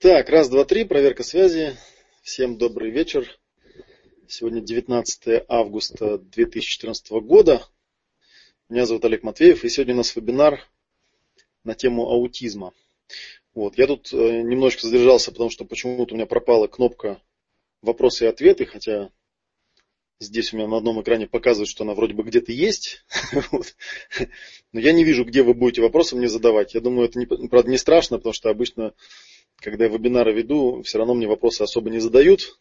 Так, раз, два, три, проверка связи. Всем добрый вечер. Сегодня 19 августа 2014 года. Меня зовут Олег Матвеев, и сегодня у нас вебинар на тему аутизма. Вот, я тут немножечко задержался, потому что почему-то у меня пропала кнопка «Вопросы и ответы», хотя здесь у меня на одном экране показывает, что она вроде бы где-то есть. Но я не вижу, где вы будете вопросы мне задавать. Я думаю, это, правда, не страшно, потому что обычно... Когда я вебинары веду, все равно мне вопросы особо не задают.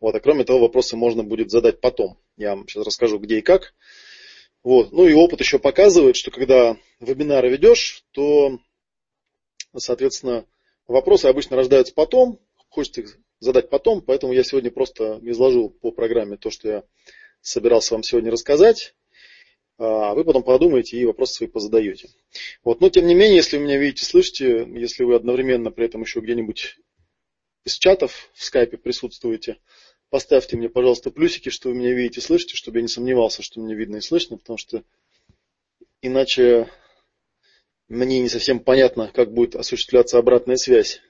Вот. А кроме того, вопросы можно будет задать потом. Я вам сейчас расскажу, где и как. Вот. Ну и опыт еще показывает, что когда вебинары ведешь, то, соответственно, вопросы обычно рождаются потом. Хочется их задать потом, поэтому я сегодня просто изложил по программе то, что я собирался вам сегодня рассказать. А вы потом подумаете и вопросы свои позадаете. Вот. Но тем не менее, если вы меня видите, слышите, если вы одновременно при этом еще где-нибудь из чатов в скайпе присутствуете, поставьте мне, пожалуйста, плюсики, что вы меня видите, слышите, чтобы я не сомневался, что меня видно и слышно, потому что иначе мне не совсем понятно, как будет осуществляться обратная связь.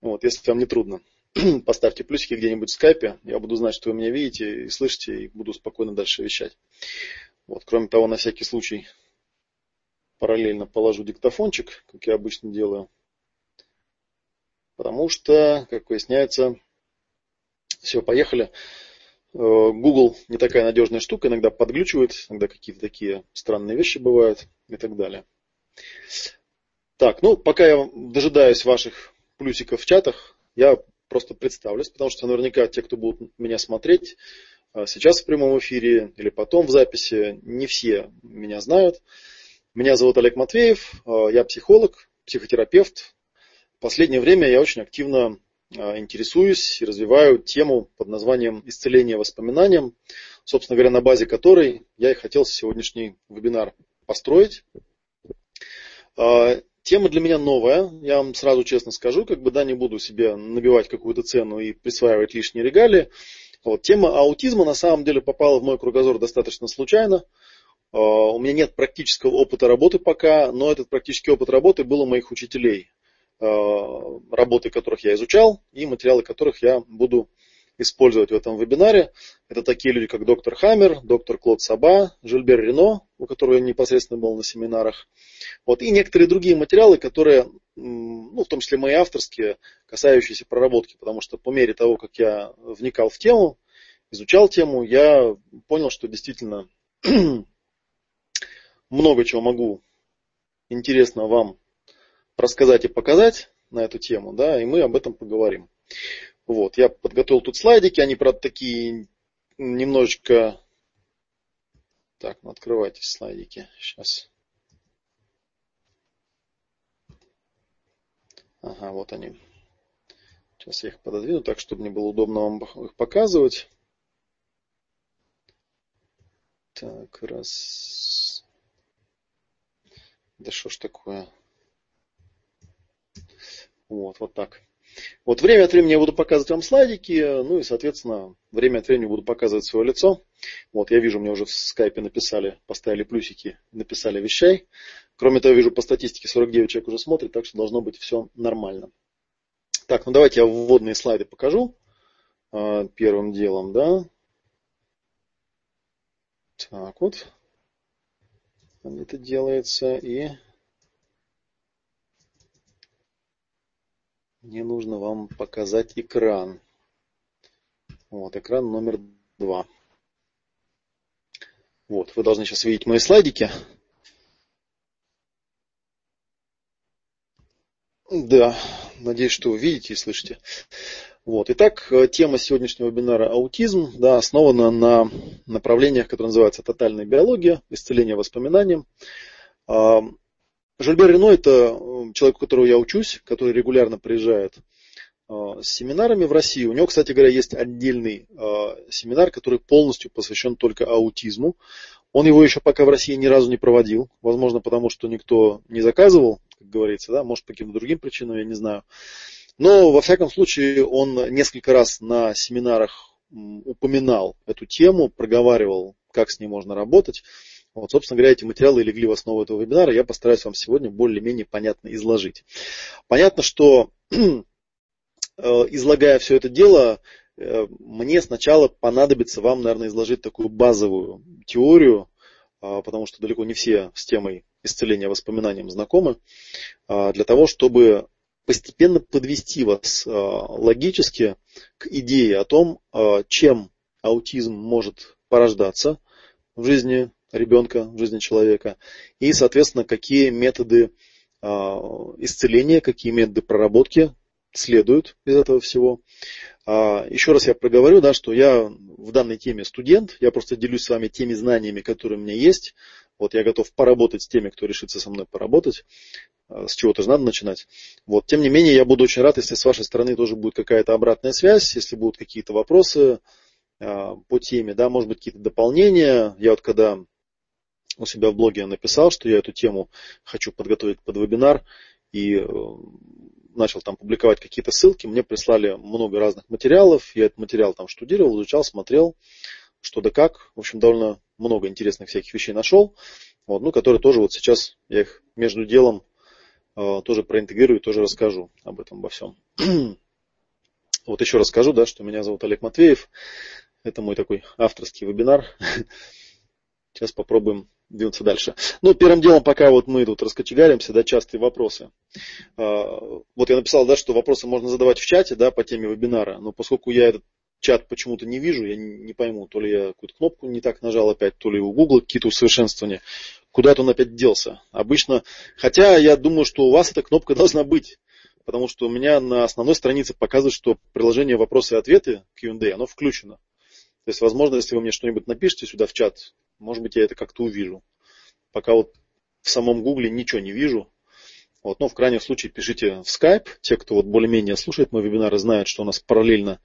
Вот, если вам не трудно, поставьте плюсики где-нибудь в скайпе, я буду знать, что вы меня видите и слышите, и буду спокойно дальше вещать. Вот, кроме того, на всякий случай параллельно положу диктофончик, как я обычно делаю. Потому что, как выясняется, все, поехали. Google не такая надежная штука, иногда подглючивает, иногда какие-то такие странные вещи бывают и так далее. Так, ну, пока я дожидаюсь ваших плюсиков в чатах, я просто представлюсь, потому что наверняка те, кто будут меня смотреть, сейчас в прямом эфире или потом в записи, не все меня знают. Меня зовут Олег Матвеев, я психолог, психотерапевт. В последнее время я очень активно интересуюсь и развиваю тему под названием «Исцеление воспоминаниям», собственно говоря, на базе которой я и хотел сегодняшний вебинар построить. Тема для меня новая, я вам сразу честно скажу, как бы да, не буду себе набивать какую-то цену и присваивать лишние регалии. Вот. Тема аутизма на самом деле попала в мой кругозор достаточно случайно. У меня нет практического опыта работы пока, но этот практический опыт работы был у моих учителей, работы которых я изучал и материалы которых я буду использовать в этом вебинаре. Это такие люди, как доктор Хаммер, доктор Клод Саба, Жильбер Рено, у которого я непосредственно был на семинарах. Вот. И некоторые другие материалы, которые, в том числе мои авторские, касающиеся проработки, потому что по мере того, как я вникал в тему, изучал тему, я понял, что действительно много чего могу интересно вам рассказать и показать на эту тему, да, и мы об этом поговорим. Вот, я подготовил тут слайдики, они, правда, такие немножечко... Так, ну открывайтесь, слайдики, сейчас. Ага, вот они. Сейчас я их пододвину так, чтобы мне было удобно вам их показывать. Так, раз. Да что ж такое? Вот так. Вот время от времени я буду показывать вам слайдики, ну и, соответственно, время от времени буду показывать свое лицо. Вот, я вижу, мне уже в скайпе написали, поставили плюсики, написали вещай. Кроме того, вижу, по статистике 49 человек уже смотрит, так что должно быть все нормально. Так, ну давайте я вводные слайды покажу первым делом, да. Так вот. Это делается и... Мне нужно вам показать экран. Вот, экран номер 2. Вот, вы должны сейчас видеть мои слайдики. Да, надеюсь, что вы видите и слышите. Вот, итак, тема сегодняшнего вебинара «Аутизм», да, основана на направлениях, которые называются тотальная биология, исцеление воспоминаниям. Жильбер Рено – это человек, у которого я учусь, который регулярно приезжает с семинарами в Россию. У него, кстати говоря, есть отдельный семинар, который полностью посвящен только аутизму. Он его еще пока в России ни разу не проводил. Возможно, потому что никто не заказывал, как говорится, да, может, по каким-то другим причинам, я не знаю. Но, во всяком случае, он несколько раз на семинарах упоминал эту тему, проговаривал, как с ней можно работать. Вот, собственно говоря, эти материалы легли в основу этого вебинара. Я постараюсь вам сегодня более-менее понятно изложить. Понятно, что излагая все это дело, мне сначала понадобится вам, наверное, изложить такую базовую теорию, потому что далеко не все с темой исцеления воспоминаниям знакомы, для того, чтобы постепенно подвести вас логически к идее о том, чем аутизм может порождаться в жизни ребенка, в жизни человека, и, соответственно, какие методы исцеления, какие методы проработки следуют из этого всего. Еще раз я проговорю, да, что я в данной теме студент, я просто делюсь с вами теми знаниями, которые у меня есть. Вот я готов поработать с теми, кто решится со мной поработать. С чего-то же надо начинать. Вот. Тем не менее, я буду очень рад, если с вашей стороны тоже будет какая-то обратная связь, если будут какие-то вопросы по теме, да, может быть, какие-то дополнения. Я вот когда у себя в блоге написал, что я эту тему хочу подготовить под вебинар, и начал там публиковать какие-то ссылки, мне прислали много разных материалов, я этот материал там штудировал, изучал, смотрел, что да как, в общем, довольно много интересных всяких вещей нашел, вот, ну, которые тоже вот сейчас я их между делом тоже проинтегрирую, тоже расскажу об этом, обо всем. Вот еще расскажу, да, что меня зовут Олег Матвеев, это мой такой авторский вебинар, сейчас попробуем двинуться дальше. Ну, первым делом, пока вот мы тут раскочегаримся, да, частые вопросы. Вот я написал, да, что вопросы можно задавать в чате, да, по теме вебинара, но поскольку я этот чат почему-то не вижу, я не пойму, то ли я какую-то кнопку не так нажал опять, то ли у Гугла какие-то усовершенствования, куда-то он опять делся. Обычно, хотя я думаю, что у вас эта кнопка должна быть, потому что у меня на основной странице показывает, что приложение «Вопросы и ответы» Q&A, оно включено. То есть, возможно, если вы мне что-нибудь напишите сюда в чат, может быть, я это как-то увижу. Пока вот в самом Гугле ничего не вижу. Вот, но в крайнем случае пишите в Skype. Те, кто вот более-менее слушает мои вебинары, знают, что у нас параллельно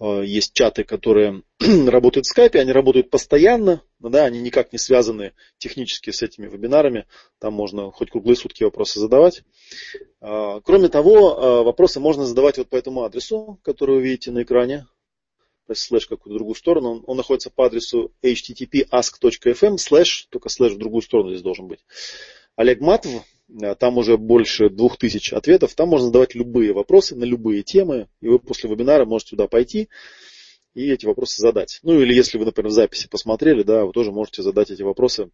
есть чаты, которые работают в Skype. Они работают постоянно. Да, они никак не связаны технически с этими вебинарами. Там можно хоть круглые сутки вопросы задавать. Кроме того, вопросы можно задавать вот по этому адресу, который вы видите на экране. Слэш какую-то другую сторону, он находится по адресу http://ask.fm, слэш, только слэш в другую сторону здесь должен быть. Олег Матв, там уже больше 2000 ответов, там можно задавать любые вопросы на любые темы, и вы после вебинара можете туда пойти и эти вопросы задать. Ну или если вы, например, в записи посмотрели, да, вы тоже можете задать эти вопросы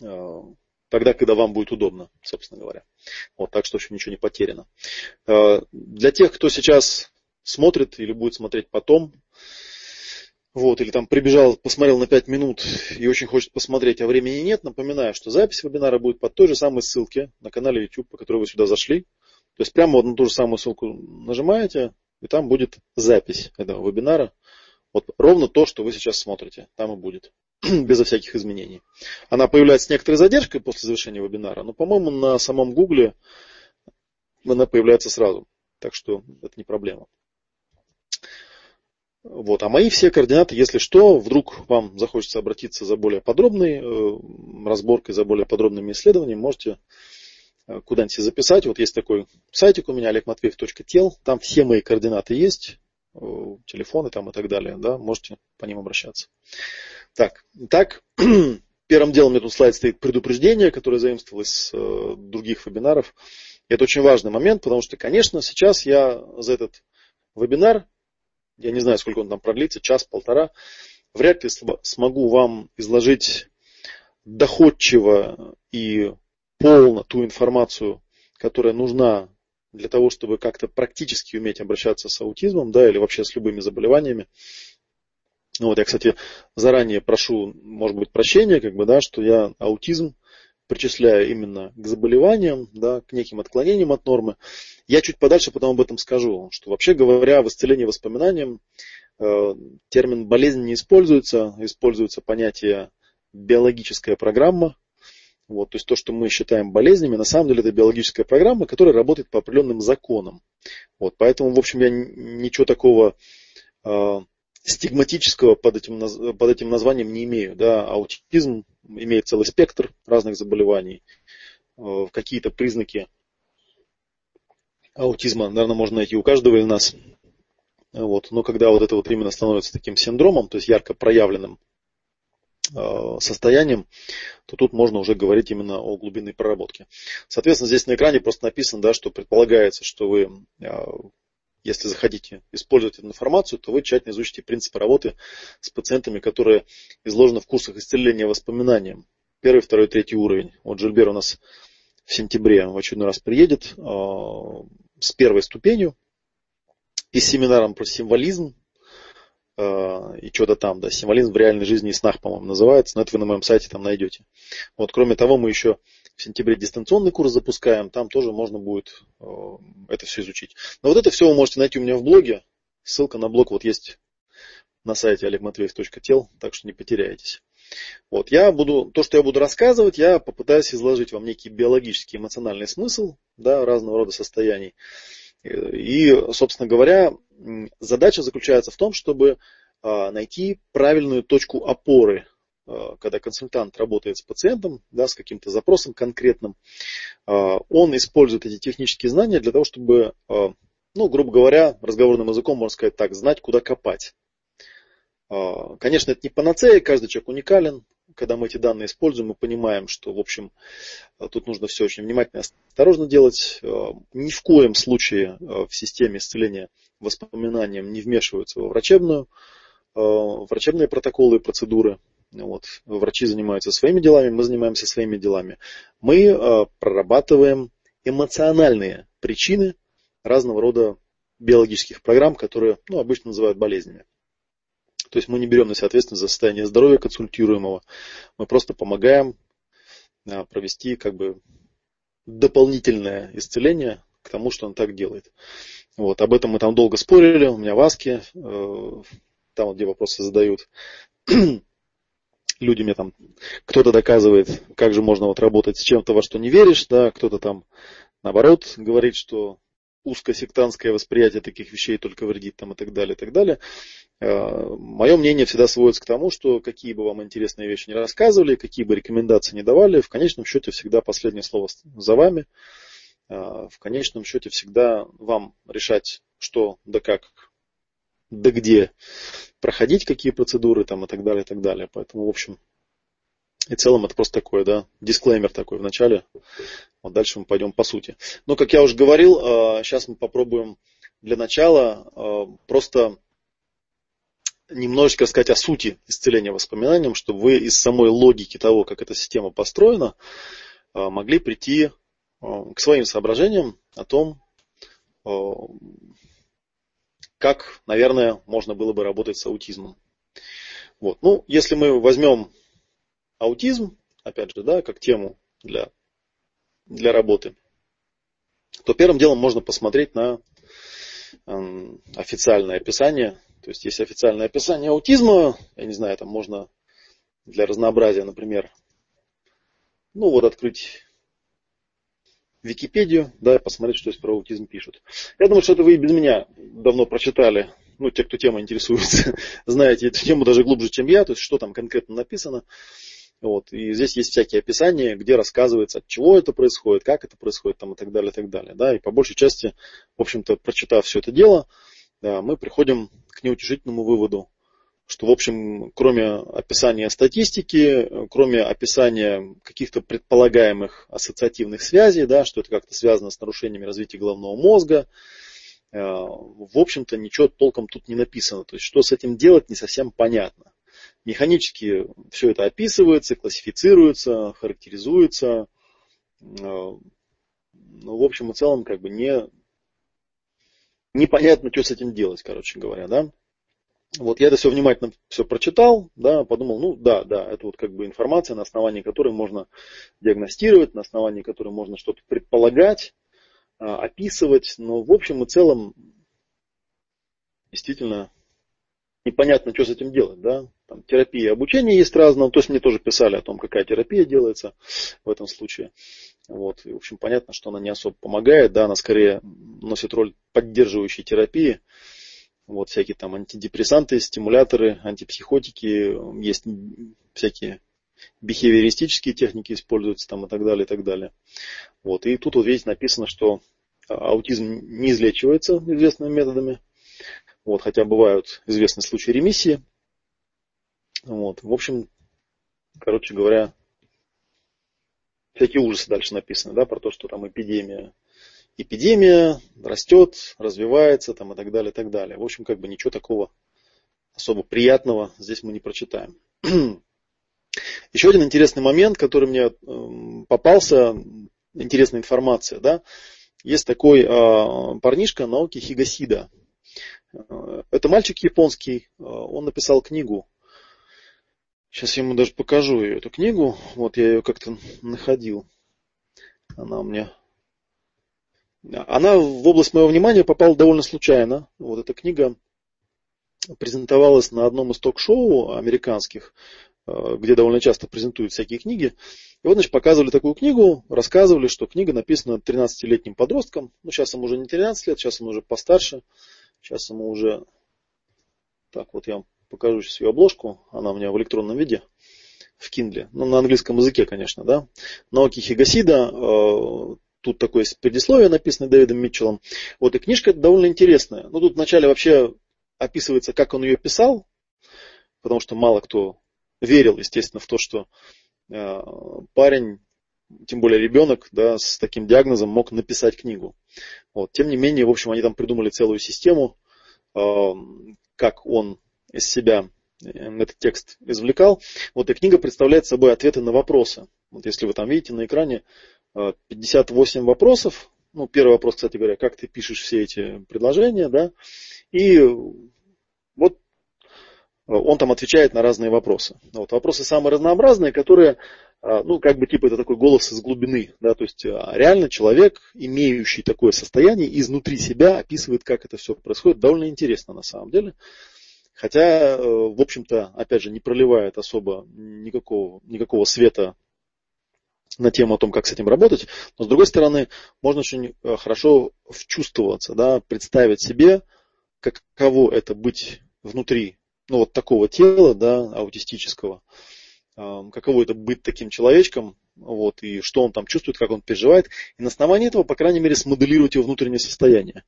тогда, когда вам будет удобно, собственно говоря. Вот, так что еще ничего не потеряно. Для тех, кто сейчас смотрит или будет смотреть потом, вот, или там прибежал, посмотрел на 5 минут и очень хочет посмотреть, а времени нет, напоминаю, что запись вебинара будет по той же самой ссылке на канале YouTube, по которой вы сюда зашли. То есть прямо вот на ту же самую ссылку нажимаете, и там будет запись этого вебинара. Вот ровно то, что вы сейчас смотрите, там и будет, безо всяких изменений. Она появляется с некоторой задержкой после завершения вебинара, но, по-моему, на самом Гугле она появляется сразу. Так что это не проблема. Вот, а мои все координаты, если что, вдруг вам захочется обратиться за более подробной разборкой, за более подробными исследованиями, можете куда-нибудь записать. Вот есть такой сайтик у меня, olegmatveev.tel, там все мои координаты есть, телефоны там и так далее, да, можете по ним обращаться. Так, итак, первым делом у меня тут слайд стоит предупреждение, которое заимствовалось с других вебинаров. И это очень важный момент, потому что, конечно, сейчас я за этот вебинар, я не знаю, сколько он там продлится, час-полтора, вряд ли смогу вам изложить доходчиво и полно ту информацию, которая нужна для того, чтобы как-то практически уметь обращаться с аутизмом, да, или вообще с любыми заболеваниями. Ну, вот я, кстати, заранее прошу, может быть, прощения, как бы, да, что я аутизм причисляю именно к заболеваниям, да, к неким отклонениям от нормы. Я чуть подальше потом об этом скажу, что вообще говоря в исцелении воспоминаниям термин болезнь не используется, используется понятие биологическая программа. Вот, то есть то, что мы считаем болезнями, на самом деле это биологическая программа, которая работает по определенным законам. Вот, поэтому, в общем, я ничего такого стигматического под этим названием не имею. Да, аутизм имеет целый спектр разных заболеваний. Какие-то признаки аутизма, наверное, можно найти у каждого из нас. Вот. Но когда вот это вот именно становится таким синдромом, то есть ярко проявленным, состоянием, то тут можно уже говорить именно о глубинной проработке. Соответственно, здесь на экране просто написано, да, что предполагается, что вы, если захотите использовать эту информацию, то вы тщательно изучите принципы работы с пациентами, которые изложены в курсах исцеления воспоминаниям. 1, 2, 3 уровень. Вот Жильбер у нас в сентябре в очередной раз приедет с первой ступенью и с семинаром про символизм. И что-то там, да, символизм в реальной жизни и снах, по-моему, называется, но это вы на моем сайте там найдете. Вот, кроме того, мы еще в сентябре дистанционный курс запускаем, там тоже можно будет это все изучить. Но вот это все вы можете найти у меня в блоге, ссылка на блог вот есть на сайте olegmatveev.tel, так что не потеряйтесь. Вот, то, что я буду рассказывать, я попытаюсь изложить вам некий биологический, эмоциональный смысл, да, разного рода состояний. И, собственно говоря, задача заключается в том, чтобы найти правильную точку опоры, когда консультант работает с пациентом, да, с каким-то запросом конкретным. Он использует эти технические знания для того, чтобы, ну, грубо говоря, разговорным языком можно сказать так, знать, куда копать. Конечно, это не панацея, каждый человек уникален. Когда мы эти данные используем, мы понимаем, что, в общем, тут нужно все очень внимательно и осторожно делать. Ни в коем случае в системе исцеления воспоминаниям не вмешиваются во врачебные протоколы и процедуры. Вот. Врачи занимаются своими делами, мы занимаемся своими делами. Мы прорабатываем эмоциональные причины разного рода биологических программ, которые, ну, обычно называют болезнями. То есть мы не берем на себя ответственность за состояние здоровья консультируемого, мы просто помогаем провести как бы дополнительное исцеление к тому, что он так делает. Вот. Об этом мы там долго спорили, у меня в Аске, там, где вопросы задают, люди мне там, кто-то доказывает, как же можно вот работать с чем-то, во что не веришь, да, кто-то там наоборот говорит, что узкосектантское восприятие таких вещей только вредит там, и так далее, и так далее. Мое мнение всегда сводится к тому, что какие бы вам интересные вещи не рассказывали, какие бы рекомендации не давали, в конечном счете всегда последнее слово за вами. В конечном счете всегда вам решать, что, да как, да где проходить, какие процедуры там, и так далее, и так далее. Поэтому, в общем, и в целом это просто такое, да, дисклеймер такой в начале. Вот дальше мы пойдем по сути. Но, как я уже говорил, сейчас мы попробуем для начала просто немножечко рассказать о сути исцеления воспоминаниям, чтобы вы из самой логики того, как эта система построена, могли прийти к своим соображениям о том, как, наверное, можно было бы работать с аутизмом. Вот. Ну, если мы возьмем аутизм, опять же, да, как тему для работы, то первым делом можно посмотреть на официальное описание. То есть есть официальное описание аутизма, я не знаю, там можно для разнообразия, например, ну вот открыть Википедию, да, и посмотреть, что здесь про аутизм пишут. Я думаю, что это вы и без меня давно прочитали. Ну, те, кто темой интересуется, знаете эту тему даже глубже, чем я, то есть что там конкретно написано. Вот. И здесь есть всякие описания, где рассказывается, от чего это происходит, как это происходит там, и так далее, и так далее. Да? И по большей части, в общем-то, прочитав все это дело, да, мы приходим к неутешительному выводу, что, в общем, кроме описания статистики, кроме описания каких-то предполагаемых ассоциативных связей, да, что это как-то связано с нарушениями развития головного мозга, в общем-то, ничего толком тут не написано. То есть, что с этим делать, не совсем понятно. Механически все это описывается, классифицируется, характеризуется. Но, в общем и целом, как бы непонятно, что с этим делать, короче говоря, да. Вот я это все внимательно все прочитал, да, подумал, ну да, это вот как бы информация, на основании которой можно диагностировать, на основании которой можно что-то предполагать, описывать, но в общем и целом действительно непонятно, что с этим делать, да. Там терапия и обучение есть разного, то есть мне тоже писали о том, какая терапия делается в этом случае. Вот. И, в общем, понятно, что она не особо помогает, да, она скорее носит роль поддерживающей терапии. Вот всякие там антидепрессанты, стимуляторы, антипсихотики, есть всякие бихевиористические техники используются там, и так далее, и так далее. Вот. И тут вот видите написано, что аутизм не излечивается известными методами. Вот, хотя бывают известные случаи ремиссии. Вот. В общем, Короче говоря, всякие ужасы дальше написаны, да, про то, что там эпидемия. Эпидемия растет, развивается там, и так далее, и так далее. В общем, как бы ничего такого особо приятного здесь мы не прочитаем. Еще один интересный момент, который мне попался, интересная информация, да. Есть такой парнишка Наоки Хигасида. Это мальчик японский, он написал книгу. Сейчас я ему даже покажу ее, эту книгу. Вот я ее как-то находил. Она у меня... Она в область моего внимания попала довольно случайно. Вот эта книга презентовалась на одном из ток-шоу американских, где довольно часто презентуют всякие книги. И вот, значит, показывали такую книгу, рассказывали, что книга написана 13-летним подростком. Ну, сейчас ему уже не 13 лет, сейчас он уже постарше. Сейчас ему уже... Так, вот я вам покажу сейчас ее обложку. Она у меня в электронном виде, в Kindle. Ну, на английском языке, конечно, да. Наоки Хигасида. Тут такое предисловие, написанное Дэвидом Митчеллом. Вот, и книжка довольно интересная. Ну, тут вначале вообще описывается, как он ее писал, потому что мало кто верил, естественно, в то, что парень, тем более ребенок, да, с таким диагнозом мог написать книгу. Вот. Тем не менее, в общем, они там придумали целую систему, как он из себя этот текст извлекал. Вот, и книга представляет собой ответы на вопросы. Вот если вы там видите на экране 58 вопросов. Ну, первый вопрос, кстати говоря, как ты пишешь все эти предложения, да? И вот он там отвечает на разные вопросы. Вот, вопросы самые разнообразные, которые, ну, как бы типа это такой голос из глубины, да, то есть реально человек, имеющий такое состояние, изнутри себя описывает, как это все происходит. Довольно интересно на самом деле. Хотя, в общем-то, опять же, не проливает особо никакого света на тему о том, как с этим работать. Но, с другой стороны, можно очень хорошо вчувствоваться, да, представить себе, каково это быть внутри, ну, вот такого тела, да, аутистического, каково это быть таким человечком, вот, и что он там чувствует, как он переживает. И на основании этого, по крайней мере, смоделировать его внутреннее состояние.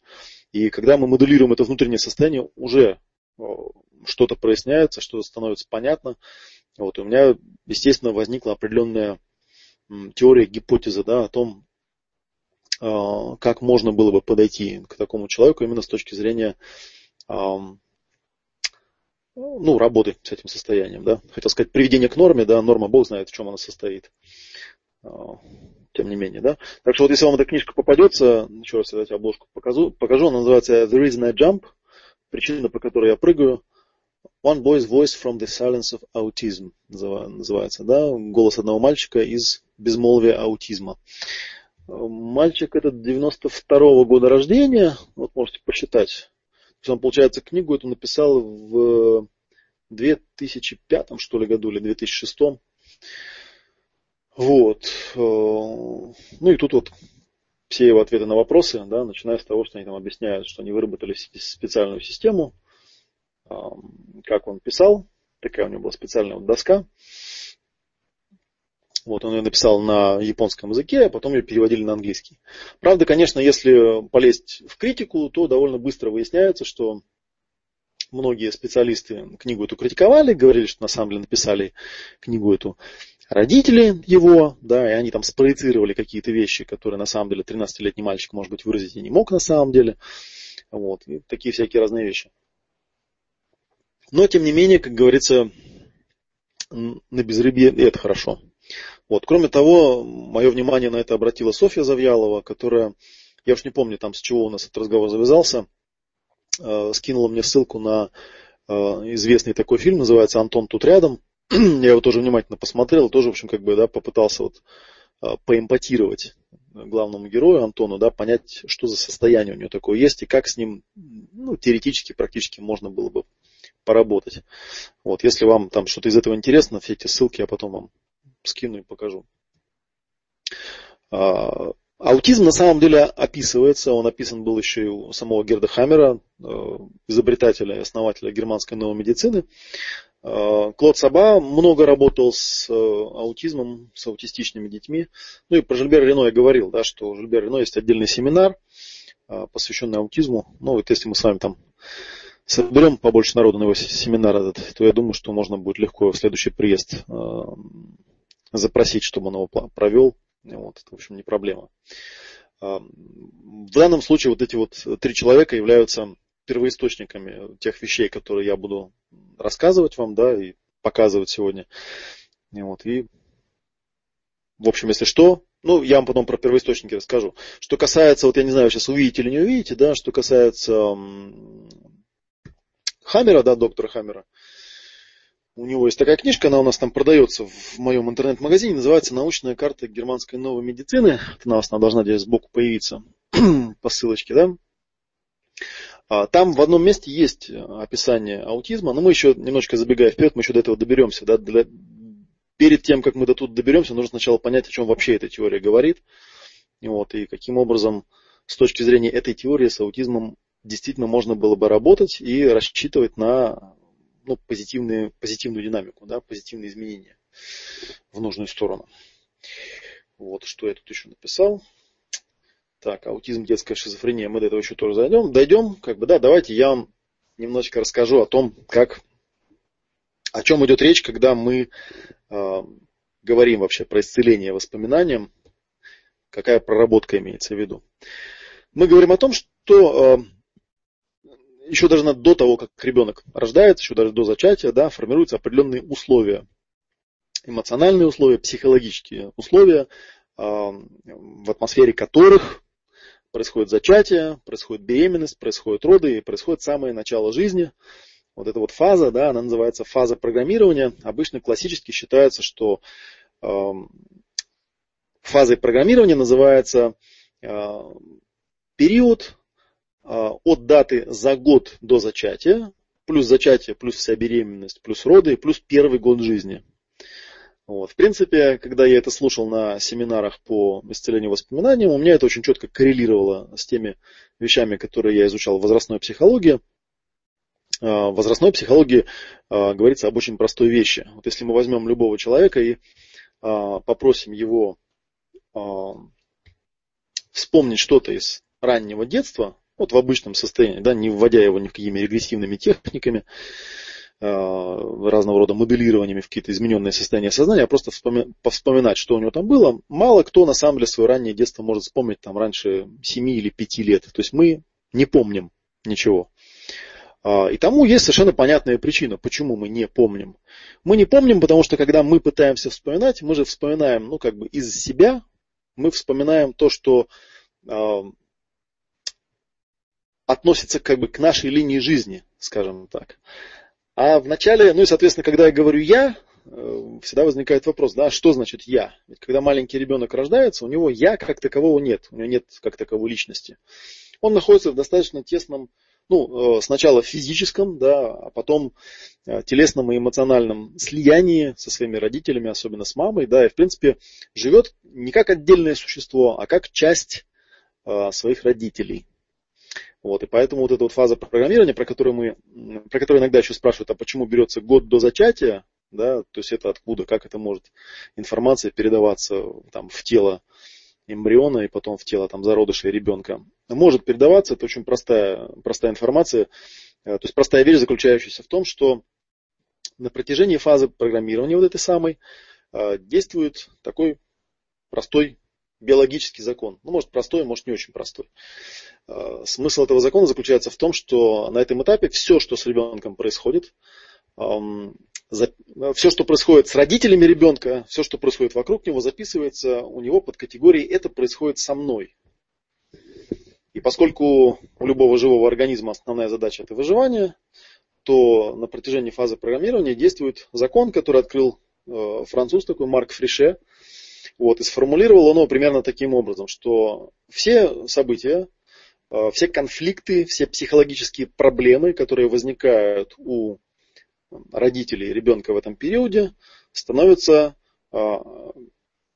И когда мы моделируем это внутреннее состояние, уже что-то проясняется, что-то становится понятно. Вот, и у меня, естественно, возникла определенная теория, гипотеза, да, о том, как можно было бы подойти к такому человеку именно с точки зрения, ну, работы с этим состоянием. Да. Хотел сказать, приведение к норме, да, норма, бог знает, в чем она состоит. Тем не менее, да. Так что вот если вам эта книжка попадется, еще раз я обложку покажу, она называется The Reason I Jump, причина, по которой я прыгаю. One boy's voice from the silence of autism называется, да, голос одного мальчика из безмолвия аутизма. Мальчик этот 92-го года рождения, вот можете посчитать. То есть он, получается, книгу эту написал в 2005 что ли году или 2006. Вот. Ну и тут вот все его ответы на вопросы, да, начиная с того, что они там объясняют, что они выработали специальную систему, как он писал, такая у него была специальная вот доска. Вот он ее написал на японском языке, а потом ее переводили на английский. Правда, конечно, если полезть в критику, то довольно быстро выясняется, что многие специалисты книгу эту критиковали, говорили, что на самом деле написали книгу эту родители его, да, и они там спроецировали какие-то вещи, которые на самом деле 13-летний мальчик, может быть, выразить и не мог на самом деле. Вот, и такие всякие разные вещи. Но, тем не менее, как говорится, на безрыбье это хорошо. Вот. Кроме того, мое внимание на это обратила Софья Завьялова, которая, я уж не помню, там, с чего у нас этот разговор завязался, скинула мне ссылку на известный такой фильм, называется «Антон тут рядом». Я его тоже внимательно посмотрел, тоже, в общем, как бы, да, попытался вот поэмпатировать главному герою Антону, да, понять, что за состояние у него такое есть и как с ним, ну, теоретически, практически можно было бы поработать. Вот, если вам там что-то из этого интересно, все эти ссылки я потом вам скину и покажу. Аутизм на самом деле описывается, он описан был еще и у самого Герда Хаммера, изобретателя и основателя германской новой медицины. Клод Саба много работал с аутизмом, с аутистичными детьми. Ну и про Жильбера Рено я говорил, да, что у Жильбера Рено есть отдельный семинар, посвященный аутизму. Ну вот если мы с вами там соберем побольше народу на его семинар этот, то я думаю, что можно будет легко в следующий приезд запросить, чтобы он его провел. Вот, это, в общем, не проблема. В данном случае вот эти вот три человека являются первоисточниками тех вещей, которые я буду рассказывать вам, да, и показывать сегодня. И вот, и, в общем, если что, ну, я вам потом про первоисточники расскажу. Что касается, вот я не знаю, сейчас увидите или не увидите, да, что касается Хаммера, да, доктора Хаммера, у него есть такая книжка, она у нас там продается в моем интернет-магазине, называется «Научная карта германской новой медицины». Она у нас должна здесь сбоку появиться по ссылочке, да. Там в одном месте есть описание аутизма, но мы еще, немножко забегая вперед, мы еще до этого доберемся. Да? Перед тем, как мы до тут доберемся, нужно сначала понять, о чем вообще эта теория говорит, вот, и каким образом с точки зрения этой теории с аутизмом действительно можно было бы работать и рассчитывать на, ну, позитивную динамику, да, позитивные изменения в нужную сторону. Вот что я тут еще написал. Так, аутизм, детская шизофрения, мы до этого еще тоже дойдем, как бы, да, давайте я вам немножечко расскажу о том, как, о чем идет речь, когда мы говорим вообще про исцеление воспоминаниям, какая проработка имеется в виду. Мы говорим о том, что еще даже до того, как ребенок рождается, еще даже до зачатия, да, формируются определенные условия, эмоциональные условия, психологические условия, в атмосфере которых происходит зачатие, происходит беременность, происходят роды и происходит самое начало жизни. Вот эта вот фаза, да, она называется фаза программирования. Обычно классически считается, что фазой программирования называется период от даты за год до зачатия, плюс зачатие, плюс вся беременность, плюс роды, плюс первый год жизни. Вот. В принципе, когда я это слушал на семинарах по исцелению воспоминаний, у меня это очень четко коррелировало с теми вещами, которые я изучал в возрастной психологии. В возрастной психологии говорится об очень простой вещи. Вот если мы возьмем любого человека и попросим его вспомнить что-то из раннего детства, вот в обычном состоянии, да, не вводя его ни в какими регрессивными техниками, разного рода моделированиями в какие-то измененные состояния сознания, а просто повспоминать, что у него там было. Мало кто на самом деле свое раннее детство может вспомнить там раньше 7 или 5 лет. То есть мы не помним ничего. И тому есть совершенно понятная причина, почему мы не помним. Мы не помним, потому что когда мы пытаемся вспоминать, мы же вспоминаем, ну, как бы из себя, мы вспоминаем то, что относится как бы к нашей линии жизни, скажем так. А в начале, ну и, соответственно, когда я говорю «я», всегда возникает вопрос, да, что значит «я»? Ведь когда маленький ребенок рождается, у него «я» как такового нет, у него нет как таковой личности. Он находится в достаточно тесном, ну, сначала физическом, да, а потом телесном и эмоциональном слиянии со своими родителями, особенно с мамой, да, и, в принципе, живет не как отдельное существо, а как часть своих родителей. Вот, и поэтому вот эта вот фаза программирования, про которую иногда еще спрашивают, а почему берется год до зачатия, да, то есть это откуда, как это может информация передаваться там, в тело эмбриона и потом в тело там, зародыша и ребенка. Может передаваться, это очень простая информация, то есть простая вещь, заключающаяся в том, что на протяжении фазы программирования вот этой самой действует такой простой биологический закон. Ну, может, простой, может, не очень простой. Смысл этого закона заключается в том, что на этом этапе все, что с ребенком происходит, все, что происходит с родителями ребенка, все, что происходит вокруг него, записывается у него под категорией «это происходит со мной». И поскольку у любого живого организма основная задача – это выживание, то на протяжении фазы программирования действует закон, который открыл француз такой Марк Фрише. Вот, и сформулировал он его примерно таким образом, что все события, все конфликты, все психологические проблемы, которые возникают у родителей ребенка в этом периоде, становятся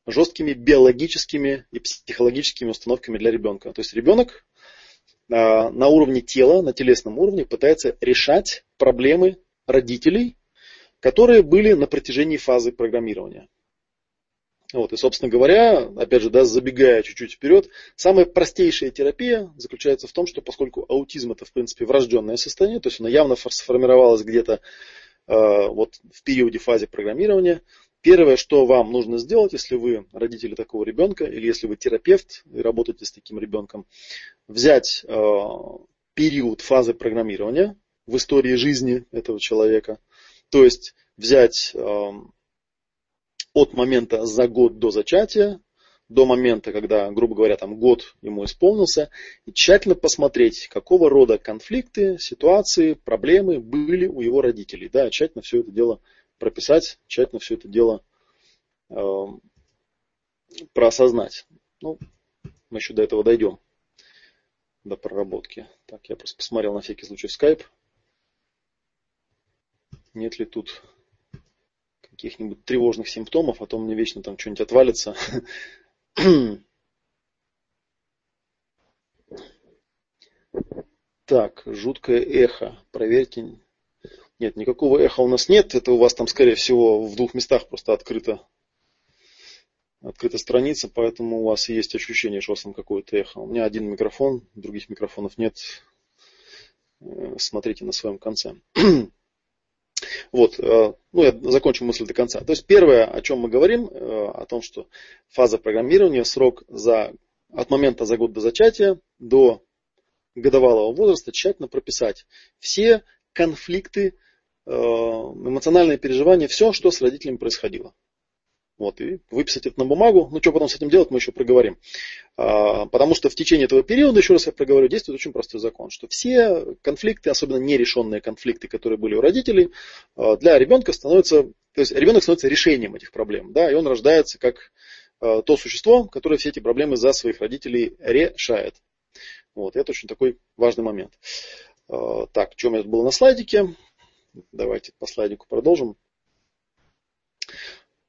жесткими биологическими и психологическими установками для ребенка. То есть ребенок на уровне тела, на телесном уровне пытается решать проблемы родителей, которые были на протяжении фазы программирования. Вот, и, собственно говоря, опять же, да, забегая чуть-чуть вперед, самая простейшая терапия заключается в том, что поскольку аутизм это, в принципе, врожденное состояние, то есть оно явно сформировалось где-то вот в периоде фазы программирования, первое, что вам нужно сделать, если вы родители такого ребенка, или если вы терапевт и работаете с таким ребенком, взять период фазы программирования в истории жизни этого человека, то есть взять... от момента за год до зачатия, до момента, когда, грубо говоря, там год ему исполнился, и тщательно посмотреть, какого рода конфликты, ситуации, проблемы были у его родителей. Да, тщательно все это дело прописать, тщательно все это дело проосознать. Ну, мы еще до этого дойдем, до проработки. Так, я просто посмотрел на всякий случай Skype. Нет ли тут... каких-нибудь тревожных симптомов, а то мне вечно там что-нибудь отвалится. Так, жуткое эхо. Проверьте. Нет, никакого эха у нас нет. Это у вас там, скорее всего, в двух местах просто открыта страница, поэтому у вас есть ощущение, что у вас там какое-то эхо. У меня один микрофон, других микрофонов нет. Смотрите на своем конце. Вот, ну я закончу мысль до конца. То есть первое, о чем мы говорим, о том, что фаза программирования, срок от момента за год до зачатия до годовалого возраста тщательно прописать все конфликты, эмоциональные переживания, все, что с родителями происходило. Вот, и выписать это на бумагу. Ну, что потом с этим делать, мы еще проговорим. Потому что в течение этого периода, еще раз я проговорю, действует очень простой закон, что все конфликты, особенно нерешенные конфликты, которые были у родителей, для ребенка становятся, то есть ребенок становится решением этих проблем. Да, и он рождается как то существо, которое все эти проблемы за своих родителей решает. Вот, это очень такой важный момент. Так, что у меня тут было на слайдике? Давайте по слайдику продолжим.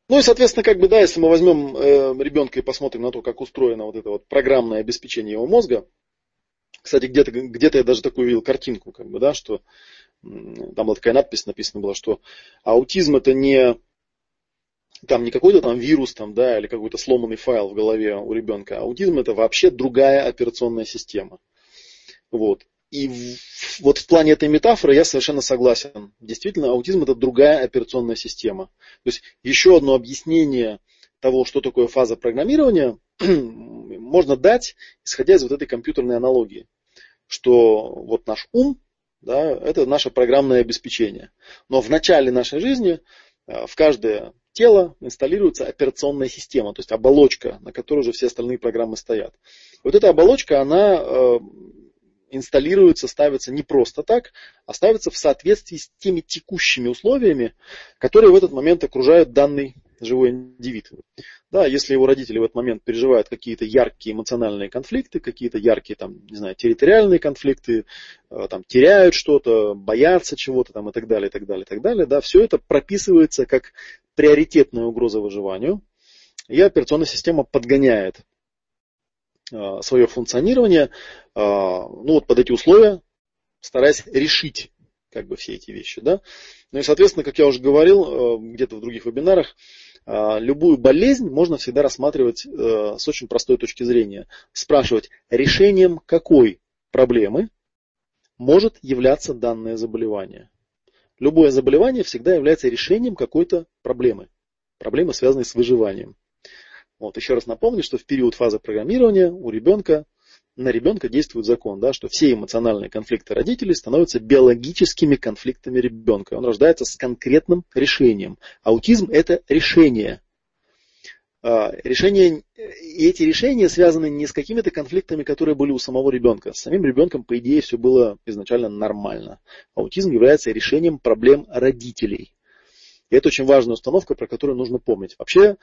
Ну и, соответственно, как бы, да, если мы возьмем ребенка и посмотрим на то, как устроено вот это вот программное обеспечение его мозга, кстати, где-то я даже такую видел картинку, как бы, да, что там была такая надпись, написана была, что аутизм это не, там, не какой-то там вирус, там, да, или какой-то сломанный файл в голове у ребенка, аутизм это вообще другая операционная система. Вот. И вот в плане этой метафоры я совершенно согласен. Действительно, аутизм – это другая операционная система. То есть еще одно объяснение того, что такое фаза программирования, можно дать, исходя из вот этой компьютерной аналогии. Что вот наш ум, да, это наше программное обеспечение. Но в начале нашей жизни в каждое тело инсталируется операционная система, то есть оболочка, на которой уже все остальные программы стоят. Вот эта оболочка, она... инсталируется, ставится не просто так, а ставится в соответствии с теми текущими условиями, которые в этот момент окружают данный живой индивид. Да, если его родители в этот момент переживают какие-то яркие эмоциональные конфликты, какие-то яркие там, не знаю, территориальные конфликты, там, теряют что-то, боятся чего-то там, и так далее, и так далее, и так далее, да, все это прописывается как приоритетная угроза выживанию, и операционная система подгоняет свое функционирование, ну вот под эти условия, стараясь решить как бы все эти вещи, да. Ну и, соответственно, как я уже говорил где-то в других вебинарах, любую болезнь можно всегда рассматривать с очень простой точки зрения. Спрашивать, решением какой проблемы может являться данное заболевание. Любое заболевание всегда является решением какой-то проблемы. Проблемы, связанные с выживанием. Вот, еще раз напомню, что в период фазы программирования на ребенка действует закон, да, что все эмоциональные конфликты родителей становятся биологическими конфликтами ребенка. Он рождается с конкретным решением. Аутизм – это решение. И эти решения связаны не с какими-то конфликтами, которые были у самого ребенка. С самим ребенком, по идее, все было изначально нормально. Аутизм является решением проблем родителей. И это очень важная установка, про которую нужно помнить. Вообще,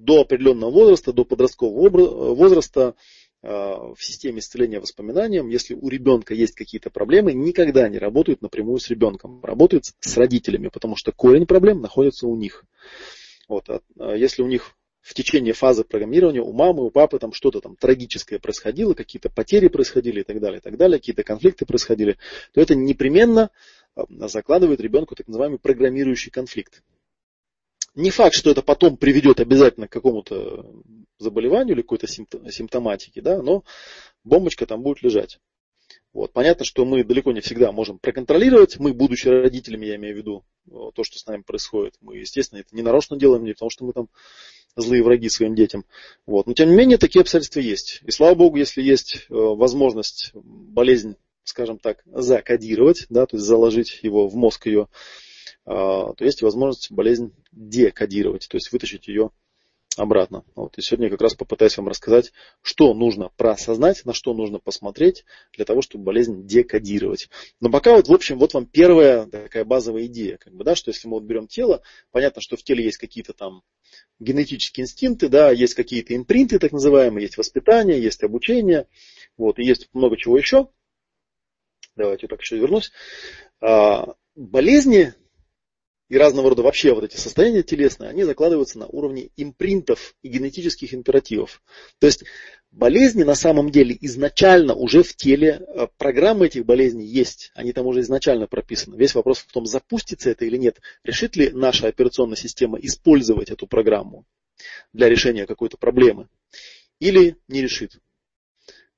до определенного возраста, до подросткового возраста в системе исцеления воспоминаниям, если у ребенка есть какие-то проблемы, никогда не работают напрямую с ребенком, работают с родителями, потому что корень проблем находится у них. Вот. Если у них в течение фазы программирования у мамы, у папы там что-то там трагическое происходило, какие-то потери происходили и так далее, какие-то конфликты происходили, то это непременно закладывает ребенку так называемый программирующий конфликт. Не факт, что это потом приведет обязательно к какому-то заболеванию или какой-то симптоматике, да, но бомбочка там будет лежать. Вот. Понятно, что мы далеко не всегда можем проконтролировать, мы, будучи родителями, я имею в виду, то, что с нами происходит. Мы, естественно, это не нарочно делаем, не потому что мы там злые враги своим детям. Вот. Но, тем не менее, такие обстоятельства есть. И, слава богу, если есть возможность болезнь, скажем так, закодировать, да, то есть заложить его в мозг ее, то есть возможность болезнь декодировать, то есть вытащить ее обратно. Вот. И сегодня я как раз попытаюсь вам рассказать, что нужно проосознать, на что нужно посмотреть для того, чтобы болезнь декодировать. Но пока вот, в общем, вот вам первая такая базовая идея, как бы, да, что если мы вот берем тело, понятно, что в теле есть какие-то там генетические инстинкты, да, есть какие-то импринты, так называемые, есть воспитание, есть обучение, вот, и есть много чего еще. Давайте вот так еще вернусь. Болезни и разного рода вообще вот эти состояния телесные, они закладываются на уровне импринтов и генетических императивов. То есть болезни на самом деле изначально уже в теле, программы этих болезней есть, они там уже изначально прописаны. Весь вопрос в том, запустится это или нет, решит ли наша операционная система использовать эту программу для решения какой-то проблемы или не решит.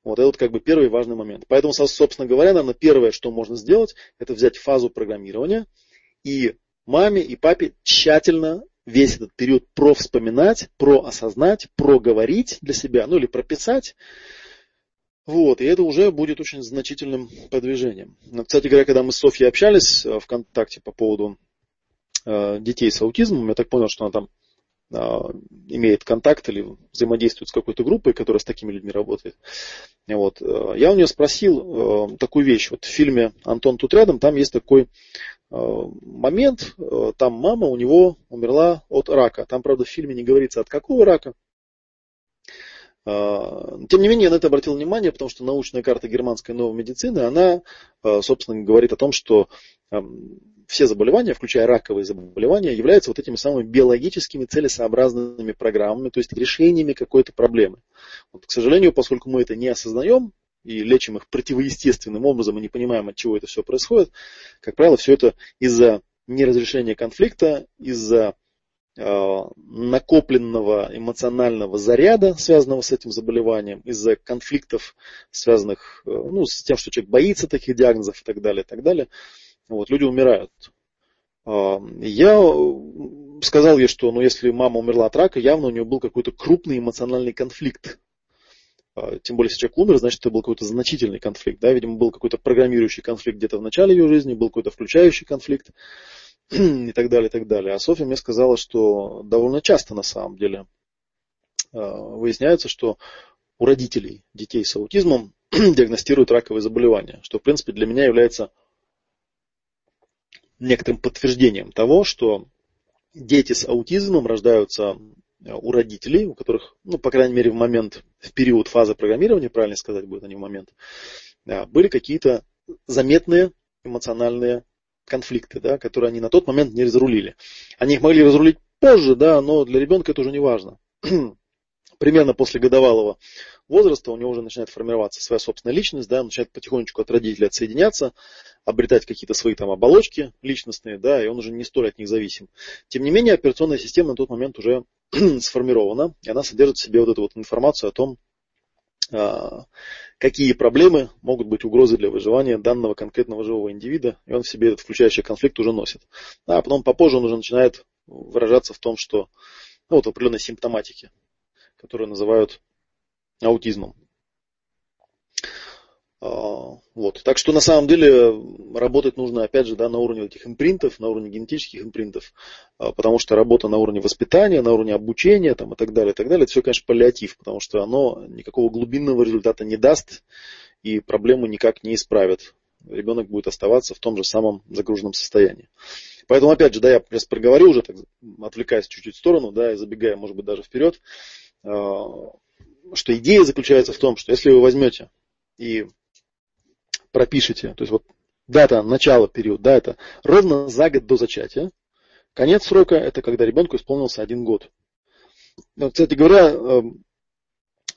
Вот это вот как бы первый важный момент. Поэтому, собственно говоря, наверное, первое, что можно сделать, это взять фазу программирования и маме и папе тщательно весь этот период провспоминать, проосознать, проговорить для себя, ну или прописать. Вот, и это уже будет очень значительным подвижением. Кстати говоря, когда мы с Софьей общались ВКонтакте по поводу детей с аутизмом, я так понял, что она там имеет контакт или взаимодействует с какой-то группой, которая с такими людьми работает. Вот. Я у нее спросил такую вещь. Вот в фильме «Антон тут рядом» там есть такой момент, там мама у него умерла от рака. Там, правда, в фильме не говорится, от какого рака. Тем не менее, я на это обратил внимание, потому что научная карта германской новой медицины, она, собственно, говорит о том, что все заболевания, включая раковые заболевания, являются вот этими самыми биологическими целесообразными программами, то есть решениями какой-то проблемы. Вот, к сожалению, поскольку мы это не осознаем и лечим их противоестественным образом и не понимаем, от чего это все происходит, как правило, все это из-за неразрешения конфликта, из-за накопленного эмоционального заряда, связанного с этим заболеванием, из-за конфликтов, связанных ну, с тем, что человек боится таких диагнозов и так далее, и так далее. Вот, люди умирают. Я сказал ей, что ну, если мама умерла от рака, явно у нее был какой-то крупный эмоциональный конфликт. Тем более, если человек умер, значит, это был какой-то значительный конфликт. Да? Видимо, был какой-то программирующий конфликт где-то в начале ее жизни, был какой-то включающий конфликт и так далее, и так далее. А Софья мне сказала, что довольно часто на самом деле выясняется, что у родителей детей с аутизмом диагностируют раковые заболевания, что, в принципе, для меня является некоторым подтверждением того, что дети с аутизмом рождаются у родителей, у которых, ну, по крайней мере, в момент, в период фазы программирования, правильно сказать будет, а не в момент, были какие-то заметные эмоциональные конфликты, да, которые они на тот момент не разрулили. Они их могли разрулить позже, да, но для ребенка это уже не важно. Примерно после годовалого возраста у него уже начинает формироваться своя собственная личность, да, начинает потихонечку от родителей отсоединяться, обретать какие-то свои там оболочки личностные, да, и он уже не столь от них зависим. Тем не менее, операционная система на тот момент уже сформирована, и она содержит в себе вот эту вот информацию о том, какие проблемы могут быть угрозой для выживания данного конкретного живого индивида, и он в себе этот включающий конфликт уже носит. А потом попозже он уже начинает выражаться в том, что ну, вот в определенной симптоматике, которую называют аутизмом. Вот. Так что на самом деле работать нужно опять же да, на уровне этих импринтов, на уровне генетических импринтов, потому что работа на уровне воспитания, на уровне обучения там, и так далее, это все, конечно, паллиатив, потому что оно никакого глубинного результата не даст и проблему никак не исправит. Ребенок будет оставаться в том же самом загруженном состоянии. Поэтому, опять же, да, я сейчас проговорю уже, так, отвлекаясь чуть-чуть в сторону, да, и забегая, может быть, даже вперед, что идея заключается в том, что если вы возьмете и пропишите, то есть вот дата начала периода, да, это ровно за год до зачатия, конец срока это когда ребенку исполнился 1 год. Но, кстати говоря,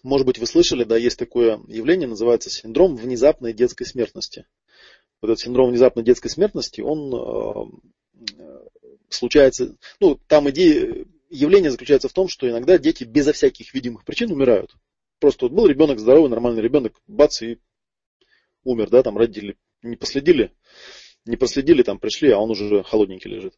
может быть вы слышали, да, есть такое явление, называется синдром внезапной детской смертности. Вот этот синдром внезапной детской смертности, он случается, ну, там идея, явление заключается в том, что иногда дети безо всяких видимых причин умирают. Просто вот был ребенок, здоровый, нормальный ребенок, бац, и умер, да, там родители не проследили, там пришли, а он уже холодненький лежит.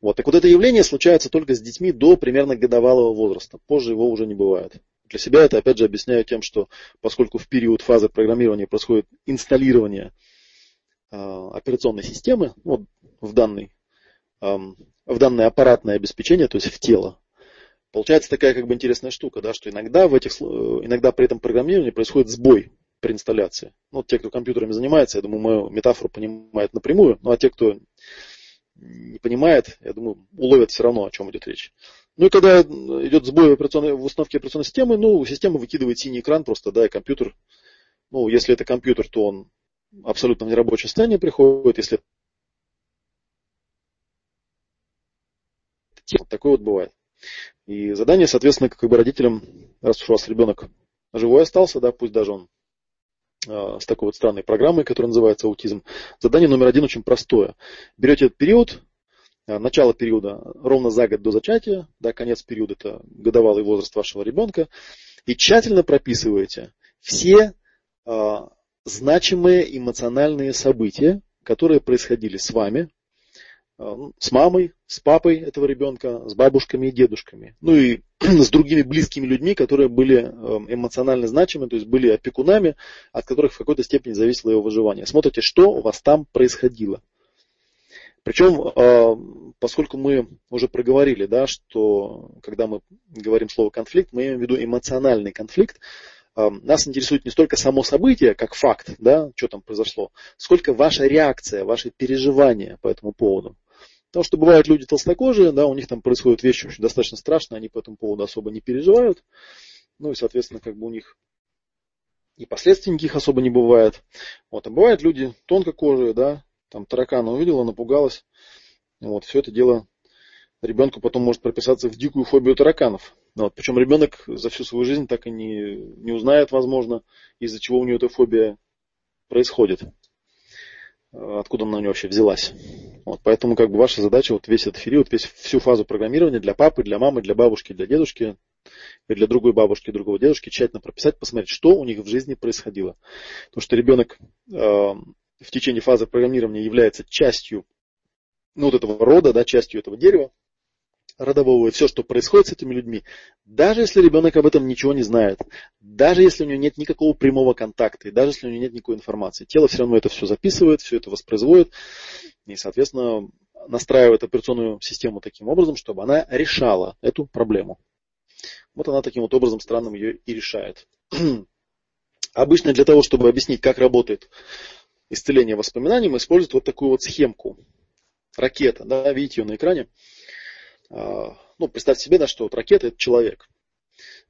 Вот. Так вот это явление случается только с детьми до примерно годовалого возраста. Позже его уже не бывает. Для себя это, опять же, объясняю тем, что поскольку в период фазы программирования происходит инсталлирование операционной системы, вот в данное аппаратное обеспечение, то есть в тело, получается такая как бы интересная штука, да, что иногда при этом программировании происходит сбой при инсталляции. Ну, те, кто компьютерами занимается, я думаю, мою метафору понимают напрямую, ну а те, кто не понимает, я думаю, уловят все равно, о чем идет речь. Ну и когда идет сбой в установке операционной системы, ну, система выкидывает синий экран просто, да, и компьютер, ну, если это компьютер, то он абсолютно в нерабочее состояние приходит, если вот такое вот бывает. И задание, соответственно, как бы родителям, раз уж у вас ребенок живой остался, да, пусть даже он с такой вот странной программой, которая называется аутизм. Задание номер 1 очень простое. Берете этот период, начало периода ровно за год до зачатия, да, конец периода – это годовалый возраст вашего ребенка, и тщательно прописываете все значимые эмоциональные события, которые происходили с вами, с мамой, с папой этого ребенка, с бабушками и дедушками, ну и с другими близкими людьми, которые были эмоционально значимы, то есть были опекунами, от которых в какой-то степени зависело его выживание. Смотрите, что у вас там происходило. Причем, поскольку мы уже проговорили, да, что когда мы говорим слово конфликт, мы имеем в виду эмоциональный конфликт, нас интересует не столько само событие, как факт, да, что там произошло, сколько ваша реакция, ваши переживания по этому поводу. Потому что бывают люди толстокожие, да, у них там происходят вещи очень достаточно страшные, они по этому поводу особо не переживают. Ну и, соответственно, как бы у них и последствий никаких особо не бывает. Вот, а бывают люди тонкокожие, да, там таракана увидела, напугалась. Вот, все это дело ребенку потом может прописаться в дикую фобию тараканов. Вот, причем ребенок за всю свою жизнь так и не узнает, возможно, из-за чего у нее эта фобия происходит. Откуда она у нее вообще взялась. Вот, поэтому как бы ваша задача вот весь этот период, всю фазу программирования для папы, для мамы, для бабушки, для дедушки и для другой бабушки, другого дедушки тщательно прописать, посмотреть, что у них в жизни происходило. Потому что ребенок в течение фазы программирования является частью вот этого рода, да, частью этого дерева родового, и все, что происходит с этими людьми, даже если ребенок об этом ничего не знает, даже если у него нет никакого прямого контакта, и даже если у него нет никакой информации, тело все равно это все записывает, все это воспроизводит, и, соответственно, настраивает операционную систему таким образом, чтобы она решала эту проблему. Вот она таким вот образом странным ее и решает. Обычно для того, чтобы объяснить, как работает исцеление воспоминаний, мы используем вот такую вот схемку. Ракета, да, видите ее на экране. Ну, представьте себе, да, что вот ракета – это человек.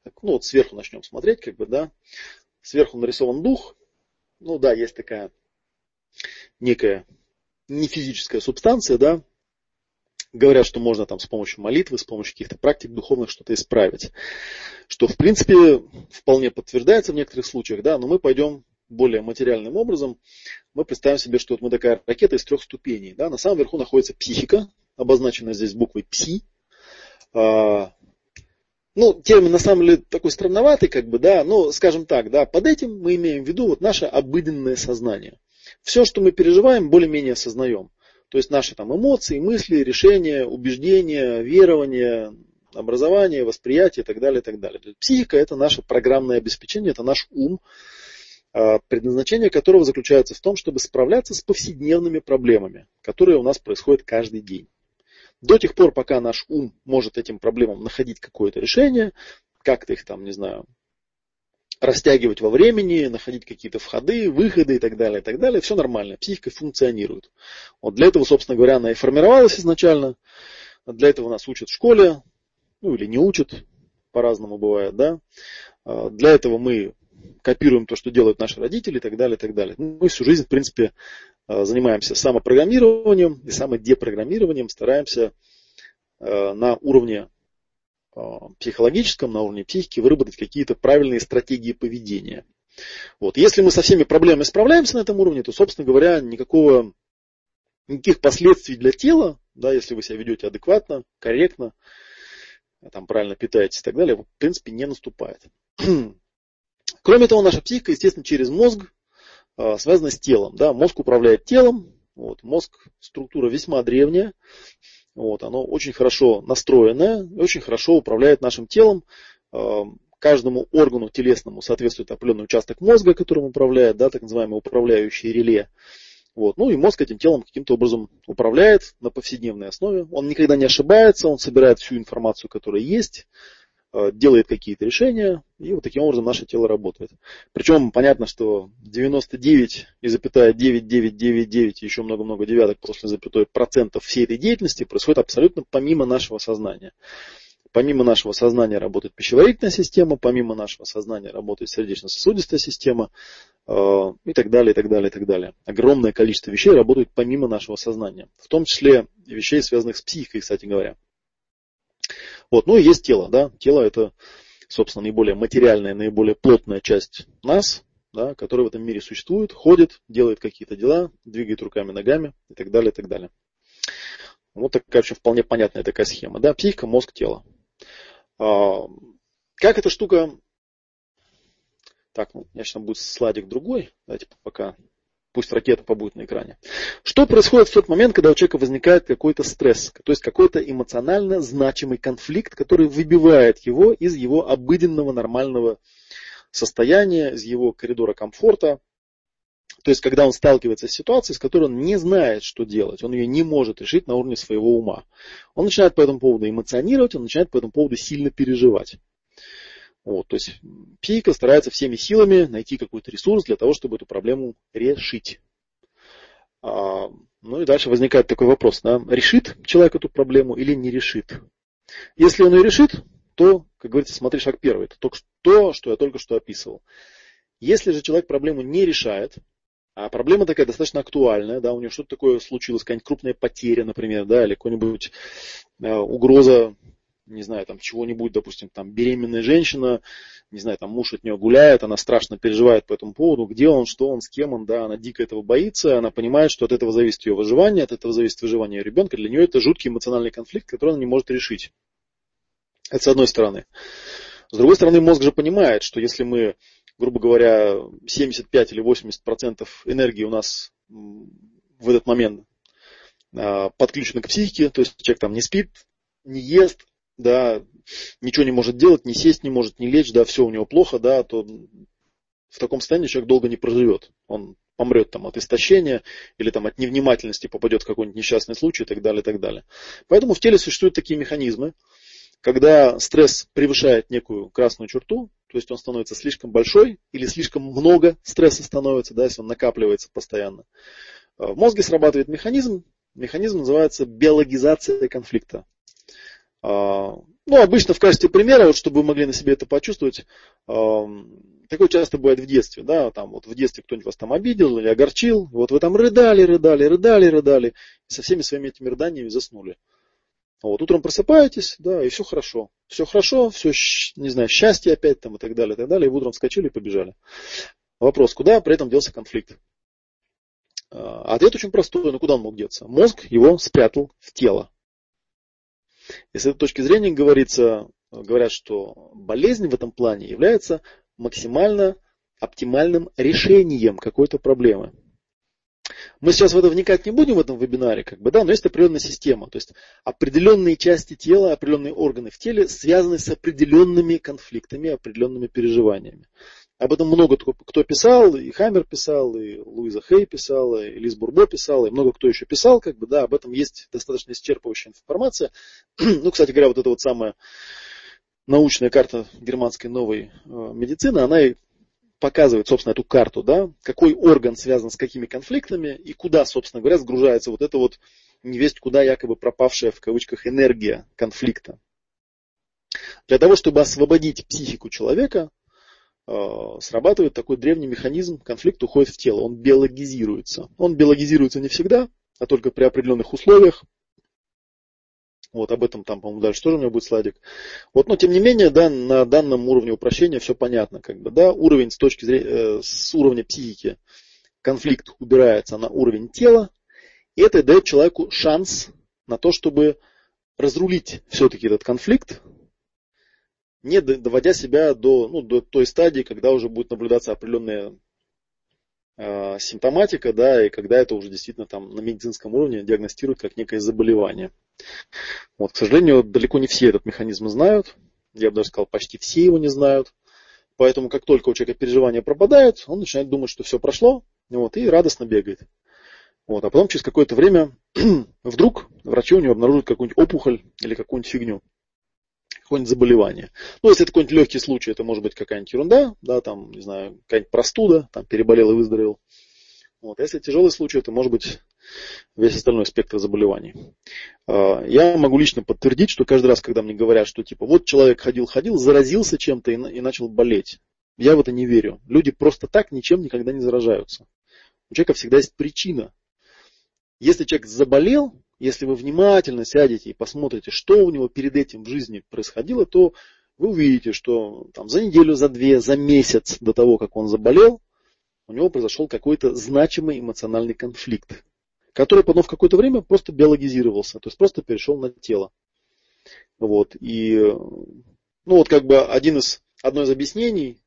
Так, ну, вот сверху начнем смотреть, как бы, да. Сверху нарисован дух. Ну, да, есть такая некая нефизическая субстанция, да. Говорят, что можно там с помощью молитвы, с помощью каких-то практик духовных что-то исправить. Что, в принципе, вполне подтверждается в некоторых случаях, да, но мы пойдем более материальным образом. Мы представим себе, что вот мы такая ракета из 3 ступеней, да. На самом верху находится психика, обозначена здесь буквой «пси». Ну, термин на самом деле такой странноватый, как бы, да, но, скажем так, да, под этим мы имеем в виду вот наше обыденное сознание. Все, что мы переживаем, более-менее осознаем. То есть наши там эмоции, мысли, решения, убеждения, верования, образование, восприятие и так далее, и так далее. Психика – это наше программное обеспечение, это наш ум, предназначение которого заключается в том, чтобы справляться с повседневными проблемами, которые у нас происходят каждый день. До тех пор, пока наш ум может этим проблемам находить какое-то решение, как-то их там, не знаю, растягивать во времени, находить какие-то входы, выходы и так далее, все нормально, психика функционирует. Вот для этого, собственно говоря, она и формировалась изначально, для этого нас учат в школе, ну или не учат, по-разному бывает, да. Для этого мы копируем то, что делают наши родители и так далее, и так далее. Мы всю жизнь, в принципе, занимаемся самопрограммированием и самодепрограммированием, стараемся на уровне психологическом, на уровне психики выработать какие-то правильные стратегии поведения. Вот. Если мы со всеми проблемами справляемся на этом уровне, то, собственно говоря, никакого никаких последствий для тела, да, если вы себя ведете адекватно, корректно, там, правильно питаетесь и так далее, в принципе, не наступает. Кроме того, наша психика, естественно, через мозг связана с телом. Да? Мозг управляет телом. Вот. Мозг – структура весьма древняя. Вот. Оно очень хорошо настроенное, очень хорошо управляет нашим телом. Каждому органу телесному соответствует определенный участок мозга, которым управляет, да, так называемое управляющее реле. Вот. Ну и мозг этим телом каким-то образом управляет на повседневной основе. Он никогда не ошибается, он собирает всю информацию, которая есть, делает какие-то решения, и вот таким образом наше тело работает. Причем понятно, что 99,99999 и еще много-много девяток после запятой процентов всей этой деятельности происходит абсолютно помимо нашего сознания. Помимо нашего сознания работает пищеварительная система, помимо нашего сознания работает сердечно-сосудистая система и так далее, и так далее, и так далее. Огромное количество вещей работает помимо нашего сознания, в том числе вещей, связанных с психикой, кстати говоря. Вот, ну и есть тело, да. Тело — это, собственно, наиболее материальная, наиболее плотная часть нас, да, которая в этом мире существует, ходит, делает какие-то дела, двигает руками, ногами и так далее, и так далее. Вот такая, в общем, вполне понятная такая схема, да. Психика, мозг, тело. Как эта штука... Так, ну, у меня сейчас будет слайдик другой. Давайте пока... Пусть ракета побудет на экране. Что происходит в тот момент, когда у человека возникает какой-то стресс, то есть какой-то эмоционально значимый конфликт, который выбивает его из его обыденного нормального состояния, из его коридора комфорта. То есть, когда он сталкивается с ситуацией, с которой он не знает, что делать, он ее не может решить на уровне своего ума. Он начинает по этому поводу эмоционировать, он начинает по этому поводу сильно переживать. Вот, то есть, психика старается всеми силами найти какой-то ресурс для того, чтобы эту проблему решить. Ну и дальше возникает такой вопрос, да? Решит человек эту проблему или не решит? Если он ее решит, то, как говорится, смотри, шаг первый. Это то, что я только что описывал. Если же человек проблему не решает, а проблема такая достаточно актуальная, да, у него что-то такое случилось, какая-нибудь крупная потеря, например, да, или какая-нибудь угроза, не знаю, там чего-нибудь, допустим, там беременная женщина, не знаю, там муж от нее гуляет, она страшно переживает по этому поводу, где он, что он, с кем он, да, она дико этого боится, она понимает, что от этого зависит ее выживание, от этого зависит выживание ее ребенка, для нее это жуткий эмоциональный конфликт, который она не может решить. Это с одной стороны. С другой стороны, мозг же понимает, что если мы, грубо говоря, 75 или 80% энергии у нас в этот момент подключено к психике, то есть человек там не спит, не ест, да, ничего не может делать, не сесть не может, не лечь, да, все у него плохо, да, то в таком состоянии человек долго не проживет. Он помрет там от истощения или там от невнимательности, попадет в какой-нибудь несчастный случай и так далее, и так далее. Поэтому в теле существуют такие механизмы, когда стресс превышает некую красную черту, то есть он становится слишком большой или слишком много стресса становится, да, если он накапливается постоянно. В мозге срабатывает механизм, механизм называется биологизация конфликта. Ну, обычно в качестве примера, вот, чтобы вы могли на себе это почувствовать, такое часто бывает в детстве, да, там вот в детстве кто-нибудь вас там обидел или огорчил, вот вы там рыдали, и со всеми своими этими рыданиями заснули. Вот, утром просыпаетесь, да, и все хорошо, все, не знаю, счастье опять там и так далее, и утром вскочили и побежали. Вопрос, куда при этом делся конфликт? Ответ очень простой, ну куда он мог деться? Мозг его спрятал в тело. И с этой точки зрения говорят, что болезнь в этом плане является максимально оптимальным решением какой-то проблемы. Мы сейчас в это вникать не будем в этом вебинаре, как бы, да, но есть определенная система. То есть определенные части тела, определенные органы в теле связаны с определенными конфликтами, определенными переживаниями. Об этом много кто писал, и Хаммер писал, и Луиза Хей писала, и Лиз Бурбо писала, и много кто еще писал, как бы, да, об этом есть достаточно исчерпывающая информация. Ну, кстати говоря, вот эта вот самая научная карта германской новой медицины, она и показывает, собственно, эту карту, да, какой орган связан с какими конфликтами и куда, собственно говоря, сгружается вот эта вот невесть куда якобы пропавшая в кавычках энергия конфликта. Для того, чтобы освободить психику человека, срабатывает такой древний механизм, конфликт уходит в тело, он биологизируется. Он биологизируется не всегда, а только при определенных условиях. Вот об этом там, по-моему, дальше тоже у меня будет слайдик. Вот, но тем не менее, да, на данном уровне упрощения все понятно, как бы, да, уровень с точки зрения, с уровня психики конфликт убирается на уровень тела, И это дает человеку шанс на то, чтобы разрулить все-таки этот конфликт, не доводя себя до той стадии, когда уже будет наблюдаться определенная симптоматика, и когда это уже действительно там на медицинском уровне диагностируют как некое заболевание. К сожалению, далеко не все этот механизм знают. Я бы даже сказал, почти все его не знают. Поэтому, как только у человека переживания пропадают, он начинает думать, что все прошло, и радостно бегает. А потом через какое-то время вдруг врачи у него обнаружат какую-нибудь опухоль или какую-нибудь фигню, какое-нибудь заболевание. Если это какой-нибудь легкий случай, это может быть какая-нибудь ерунда, какая-нибудь простуда, переболел и выздоровел. А если тяжелый случай, это может быть весь остальной спектр заболеваний. Я могу лично подтвердить, что каждый раз, когда мне говорят, что человек ходил, заразился чем-то и начал болеть, я в это не верю. Люди просто так ничем никогда не заражаются. У человека всегда есть причина. Если человек заболел, если вы внимательно сядете и посмотрите, что у него перед этим в жизни происходило, то вы увидите, что за неделю, за две, за месяц до того, как он заболел, у него произошел какой-то значимый эмоциональный конфликт, который потом в какое-то время просто биологизировался, то есть просто перешел на тело. Одно из объяснений,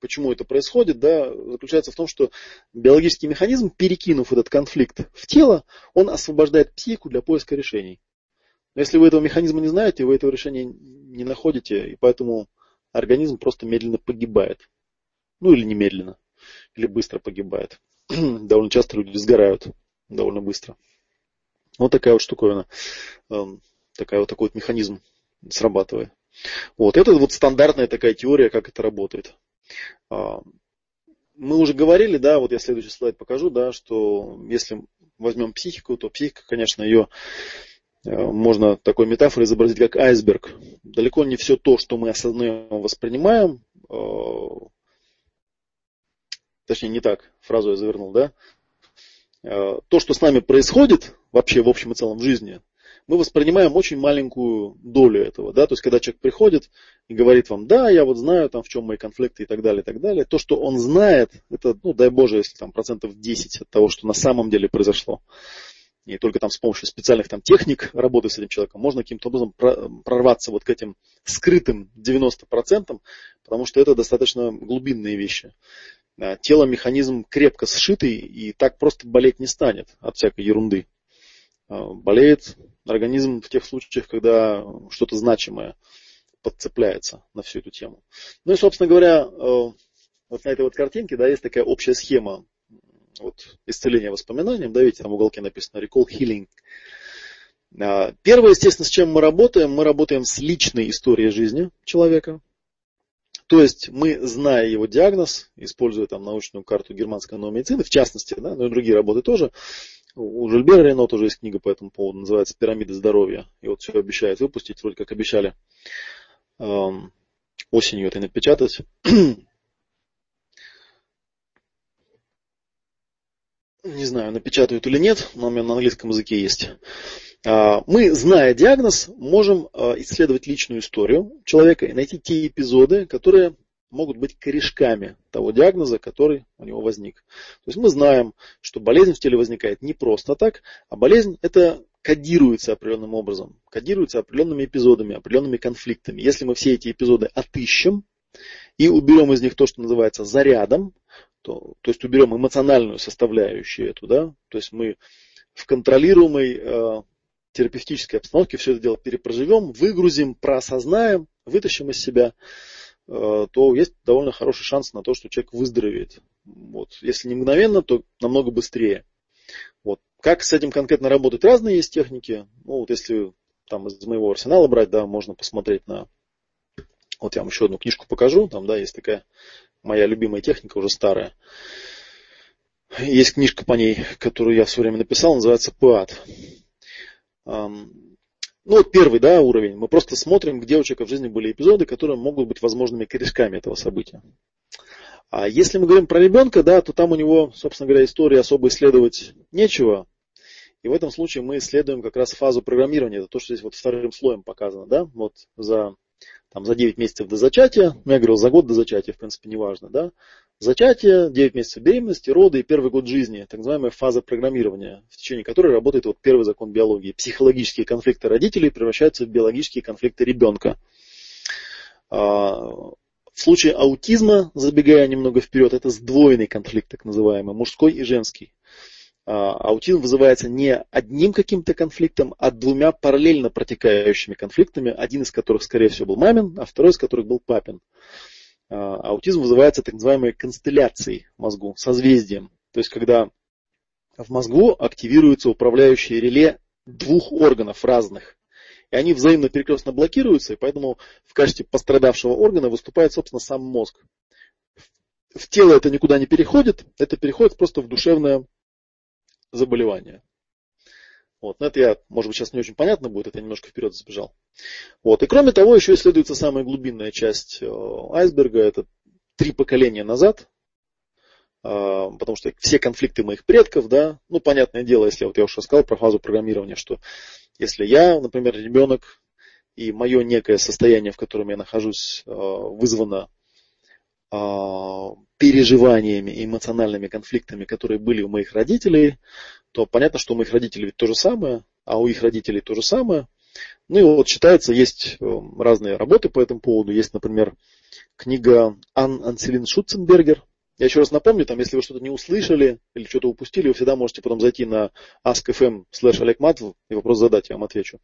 почему это происходит, заключается в том, что биологический механизм, перекинув этот конфликт в тело, он освобождает психику для поиска решений. Но если вы этого механизма не знаете, вы этого решения не находите, и поэтому организм просто медленно погибает. Или немедленно, или быстро погибает. Довольно часто люди сгорают довольно быстро. Такая штуковина, такой механизм срабатывает. Это стандартная такая теория, как это работает. Мы уже говорили, я следующий слайд покажу, что если возьмем психику, то психика, конечно, ее можно такой метафорой изобразить как айсберг. Далеко не все то, что мы осознаем, воспринимаем. Точнее, не так, фразу я завернул, то, что с нами происходит вообще в общем и целом в жизни, мы воспринимаем очень маленькую долю этого. То есть, когда человек приходит и говорит вам, я знаю, в чем мои конфликты и так далее, и так далее. То, что он знает, это, дай Боже, если процентов 10 от того, что на самом деле произошло. И только с помощью специальных техник работы с этим человеком можно каким-то образом прорваться к этим скрытым 90%, потому что это достаточно глубинные вещи. Тело, механизм крепко сшитый, и так просто болеть не станет от всякой ерунды. Болеет организм в тех случаях, когда что-то значимое подцепляется на всю эту тему. Собственно говоря, на этой картинке есть такая общая схема исцеления воспоминаниям. Видите, там в уголке написано Recall Healing. Первое, естественно, с чем мы работаем с личной историей жизни человека. То есть мы, зная его диагноз, используя научную карту германской новой медицины, в частности, и другие работы тоже, у Жильбера Рено тоже есть книга по этому поводу, называется «Пирамида здоровья». И все обещают выпустить, вроде как обещали осенью это напечатать. Не знаю, напечатают или нет, но у меня на английском языке есть. Мы, зная диагноз, можем исследовать личную историю человека и найти те эпизоды, которые могут быть корешками того диагноза, который у него возник. То есть мы знаем, что болезнь в теле возникает не просто так, а болезнь это кодируется определенным образом, кодируется определенными эпизодами, определенными конфликтами. Если мы все эти эпизоды отыщем и уберем из них то, что называется зарядом, то есть уберем эмоциональную составляющую эту, то есть мы в контролируемой терапевтической обстановке все это дело перепроживем, выгрузим, проосознаем, вытащим из себя, то есть довольно хороший шанс на то, что человек выздоровеет. Если не мгновенно, то намного быстрее. Как с этим конкретно работать? Разные есть техники. Если из моего арсенала брать, можно посмотреть на... я вам еще одну книжку покажу. Есть такая моя любимая техника, уже старая. Есть книжка по ней, которую я все время написал, называется «ПАД». Первый уровень. Мы просто смотрим, где у человека в жизни были эпизоды, которые могут быть возможными корешками этого события. А если мы говорим про ребенка, то там у него, собственно говоря, истории особо исследовать нечего. И в этом случае мы исследуем как раз фазу программирования. Это то, что здесь вторым слоем показано. За там, за 9 месяцев до зачатия, ну я говорил за год до зачатия, в принципе, неважно, да, зачатие, 9 месяцев беременности, роды и первый год жизни, так называемая фаза программирования, в течение которой работает вот первый закон биологии. Психологические конфликты родителей превращаются в биологические конфликты ребенка. В случае аутизма, забегая немного вперед, это сдвоенный конфликт, так называемый, мужской и женский. Аутизм вызывается не одним каким-то конфликтом, а двумя параллельно протекающими конфликтами, один из которых, скорее всего, был мамин, а второй из которых был папин. Аутизм вызывается так называемой констелляцией в мозгу, созвездием. То есть, когда в мозгу активируются управляющие реле двух органов разных. И они взаимно перекрестно блокируются, и поэтому в качестве пострадавшего органа выступает, собственно, сам мозг. В тело это никуда не переходит, это переходит просто в душевное заболевание. Вот. Но это я, может быть, сейчас не очень понятно будет, это я немножко вперед забежал. Вот. И кроме того, еще исследуется самая глубинная часть айсберга, это 3 поколения назад, потому что все конфликты моих предков, да, ну, понятное дело, если вот я уже сказал про фазу программирования, что если я, например, ребенок, и мое некое состояние, в котором я нахожусь, вызвано переживаниями, эмоциональными конфликтами, которые были у моих родителей, то понятно, что у моих родителей ведь то же самое, а у их родителей то же самое. Ну и вот считается, есть разные работы по этому поводу. Есть, например, книга Анселин Шутценбергер. Я еще раз напомню, там, если вы что-то не услышали или что-то упустили, вы всегда можете потом зайти на askfm.com/olegmatov и вопрос задать, я вам отвечу.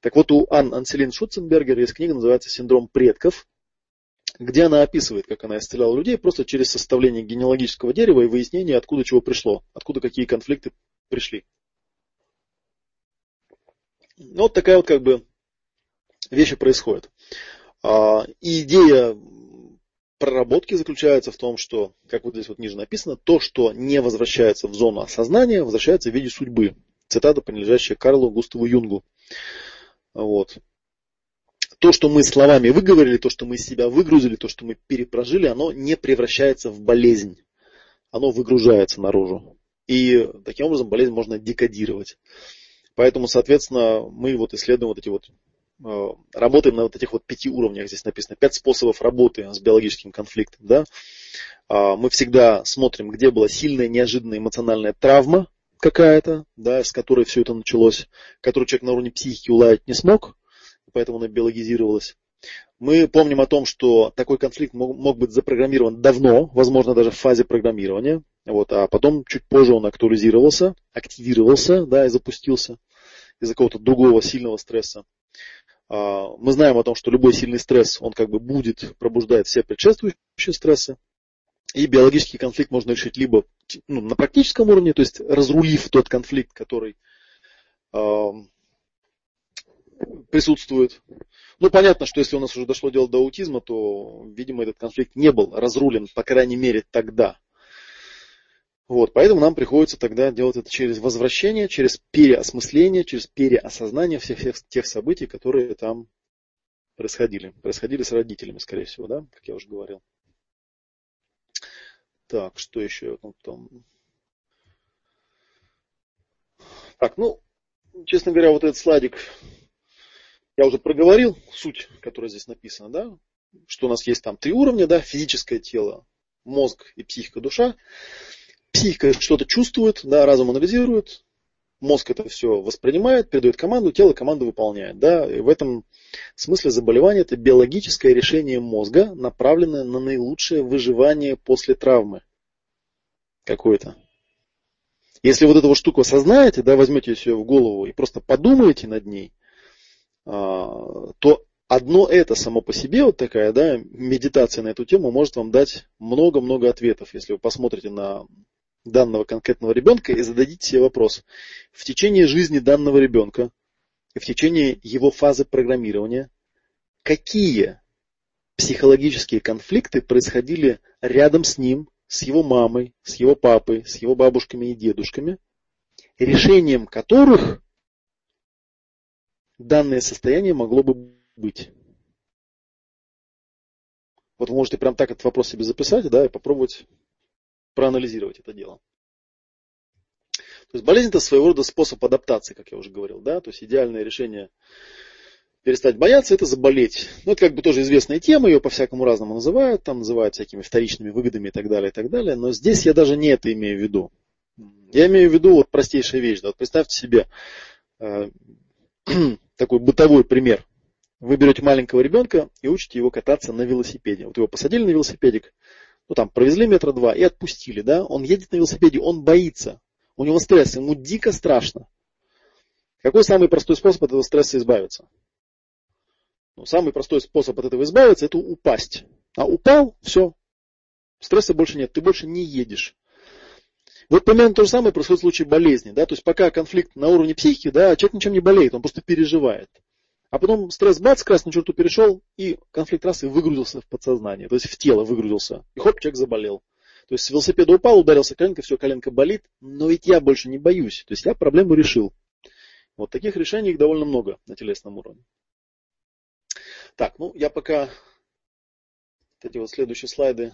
Так вот, у Анселин Шутценбергер есть книга, называется «Синдром предков», где она описывает, как она исцеляла людей просто через составление генеалогического дерева и выяснение, откуда чего пришло, откуда какие конфликты пришли. Ну, вот такая вот как бы вещь происходит. И идея проработки заключается в том, что, как вот здесь вот ниже написано, то, что не возвращается в зону осознания, возвращается в виде судьбы. Цитата, принадлежащая Карлу Густаву Юнгу. Вот. То, что мы словами выговорили, то, что мы из себя выгрузили, то, что мы перепрожили, оно не превращается в болезнь. Оно выгружается наружу. И таким образом болезнь можно декодировать. Поэтому, соответственно, мы вот исследуем вот эти вот, работаем на вот этих вот 5 уровнях, здесь написано, 5 способов работы с биологическим конфликтом. Да? Мы всегда смотрим, где была сильная, неожиданная эмоциональная травма какая-то, да, с которой все это началось, которую человек на уровне психики уловить не смог, поэтому она биологизировалась. Мы помним о том, что такой конфликт мог быть запрограммирован давно, возможно, даже в фазе программирования, вот, а потом чуть позже он актуализировался, активировался, да, и запустился из-за какого-то другого сильного стресса. Мы знаем о том, что любой сильный стресс, он как бы будет пробуждать все предшествующие стрессы. И биологический конфликт можно решить либо, ну, на практическом уровне, то есть разрулив тот конфликт, который присутствует. Ну, понятно, что если у нас уже дошло дело до аутизма, то, видимо, этот конфликт не был разрулен, по крайней мере, тогда. Вот, поэтому нам приходится тогда делать это через возвращение, через переосмысление, через переосознание всех тех событий, которые там происходили. Происходили с родителями, скорее всего, да, как я уже говорил. Так, что еще? Так, ну, честно говоря, вот этот слайдик, я уже проговорил суть, которая здесь написана, да, что у нас есть там 3 уровня, да, физическое тело, мозг и психика, душа. Психика что-то чувствует, да, разум анализирует, мозг это все воспринимает, передает команду, тело команду выполняет. Да, и в этом смысле заболевание – это биологическое решение мозга, направленное на наилучшее выживание после травмы какой-то. Если вот эту штуку осознаете, да, возьмете ее в голову и просто подумаете над ней, то одно это само по себе, вот такая, да, медитация на эту тему может вам дать много-много ответов, если вы посмотрите на данного конкретного ребенка и зададите себе вопрос. В течение жизни данного ребенка и в течение его фазы программирования, какие психологические конфликты происходили рядом с ним, с его мамой, с его папой, с его бабушками и дедушками, решением которых данное состояние могло бы быть. Вот вы можете прям так этот вопрос себе записать, да, и попробовать проанализировать это дело. То есть болезнь – это своего рода способ адаптации, как я уже говорил, да, то есть идеальное решение перестать бояться, это заболеть. Ну, это как бы тоже известная тема, ее по-всякому разному называют, там называют всякими вторичными выгодами и так далее, и так далее. Но здесь я даже не это имею в виду. Я имею в виду вот простейшая вещь. Да, вот представьте себе такой бытовой пример. Вы берете маленького ребенка и учите его кататься на велосипеде. Вот его посадили на велосипедик, ну там провезли метра два и отпустили, да? Он едет на велосипеде, он боится, у него стресс, ему дико страшно. Какой самый простой способ от этого стресса избавиться? Ну, самый простой способ от этого избавиться – это упасть. А упал – все, стресса больше нет, ты больше не едешь. Вот примерно то же самое происходит в случае болезни, да? То есть пока конфликт на уровне психики, да, человек ничем не болеет, он просто переживает. А потом стресс, бац, красную черту перешел, и конфликт раз и выгрузился в подсознание, то есть в тело выгрузился. И хоп, человек заболел. То есть с велосипеда упал, ударился коленкой, все, коленка болит, но ведь я больше не боюсь. То есть я проблему решил. Вот таких решений их довольно много на телесном уровне. Так, ну я пока вот эти вот следующие слайды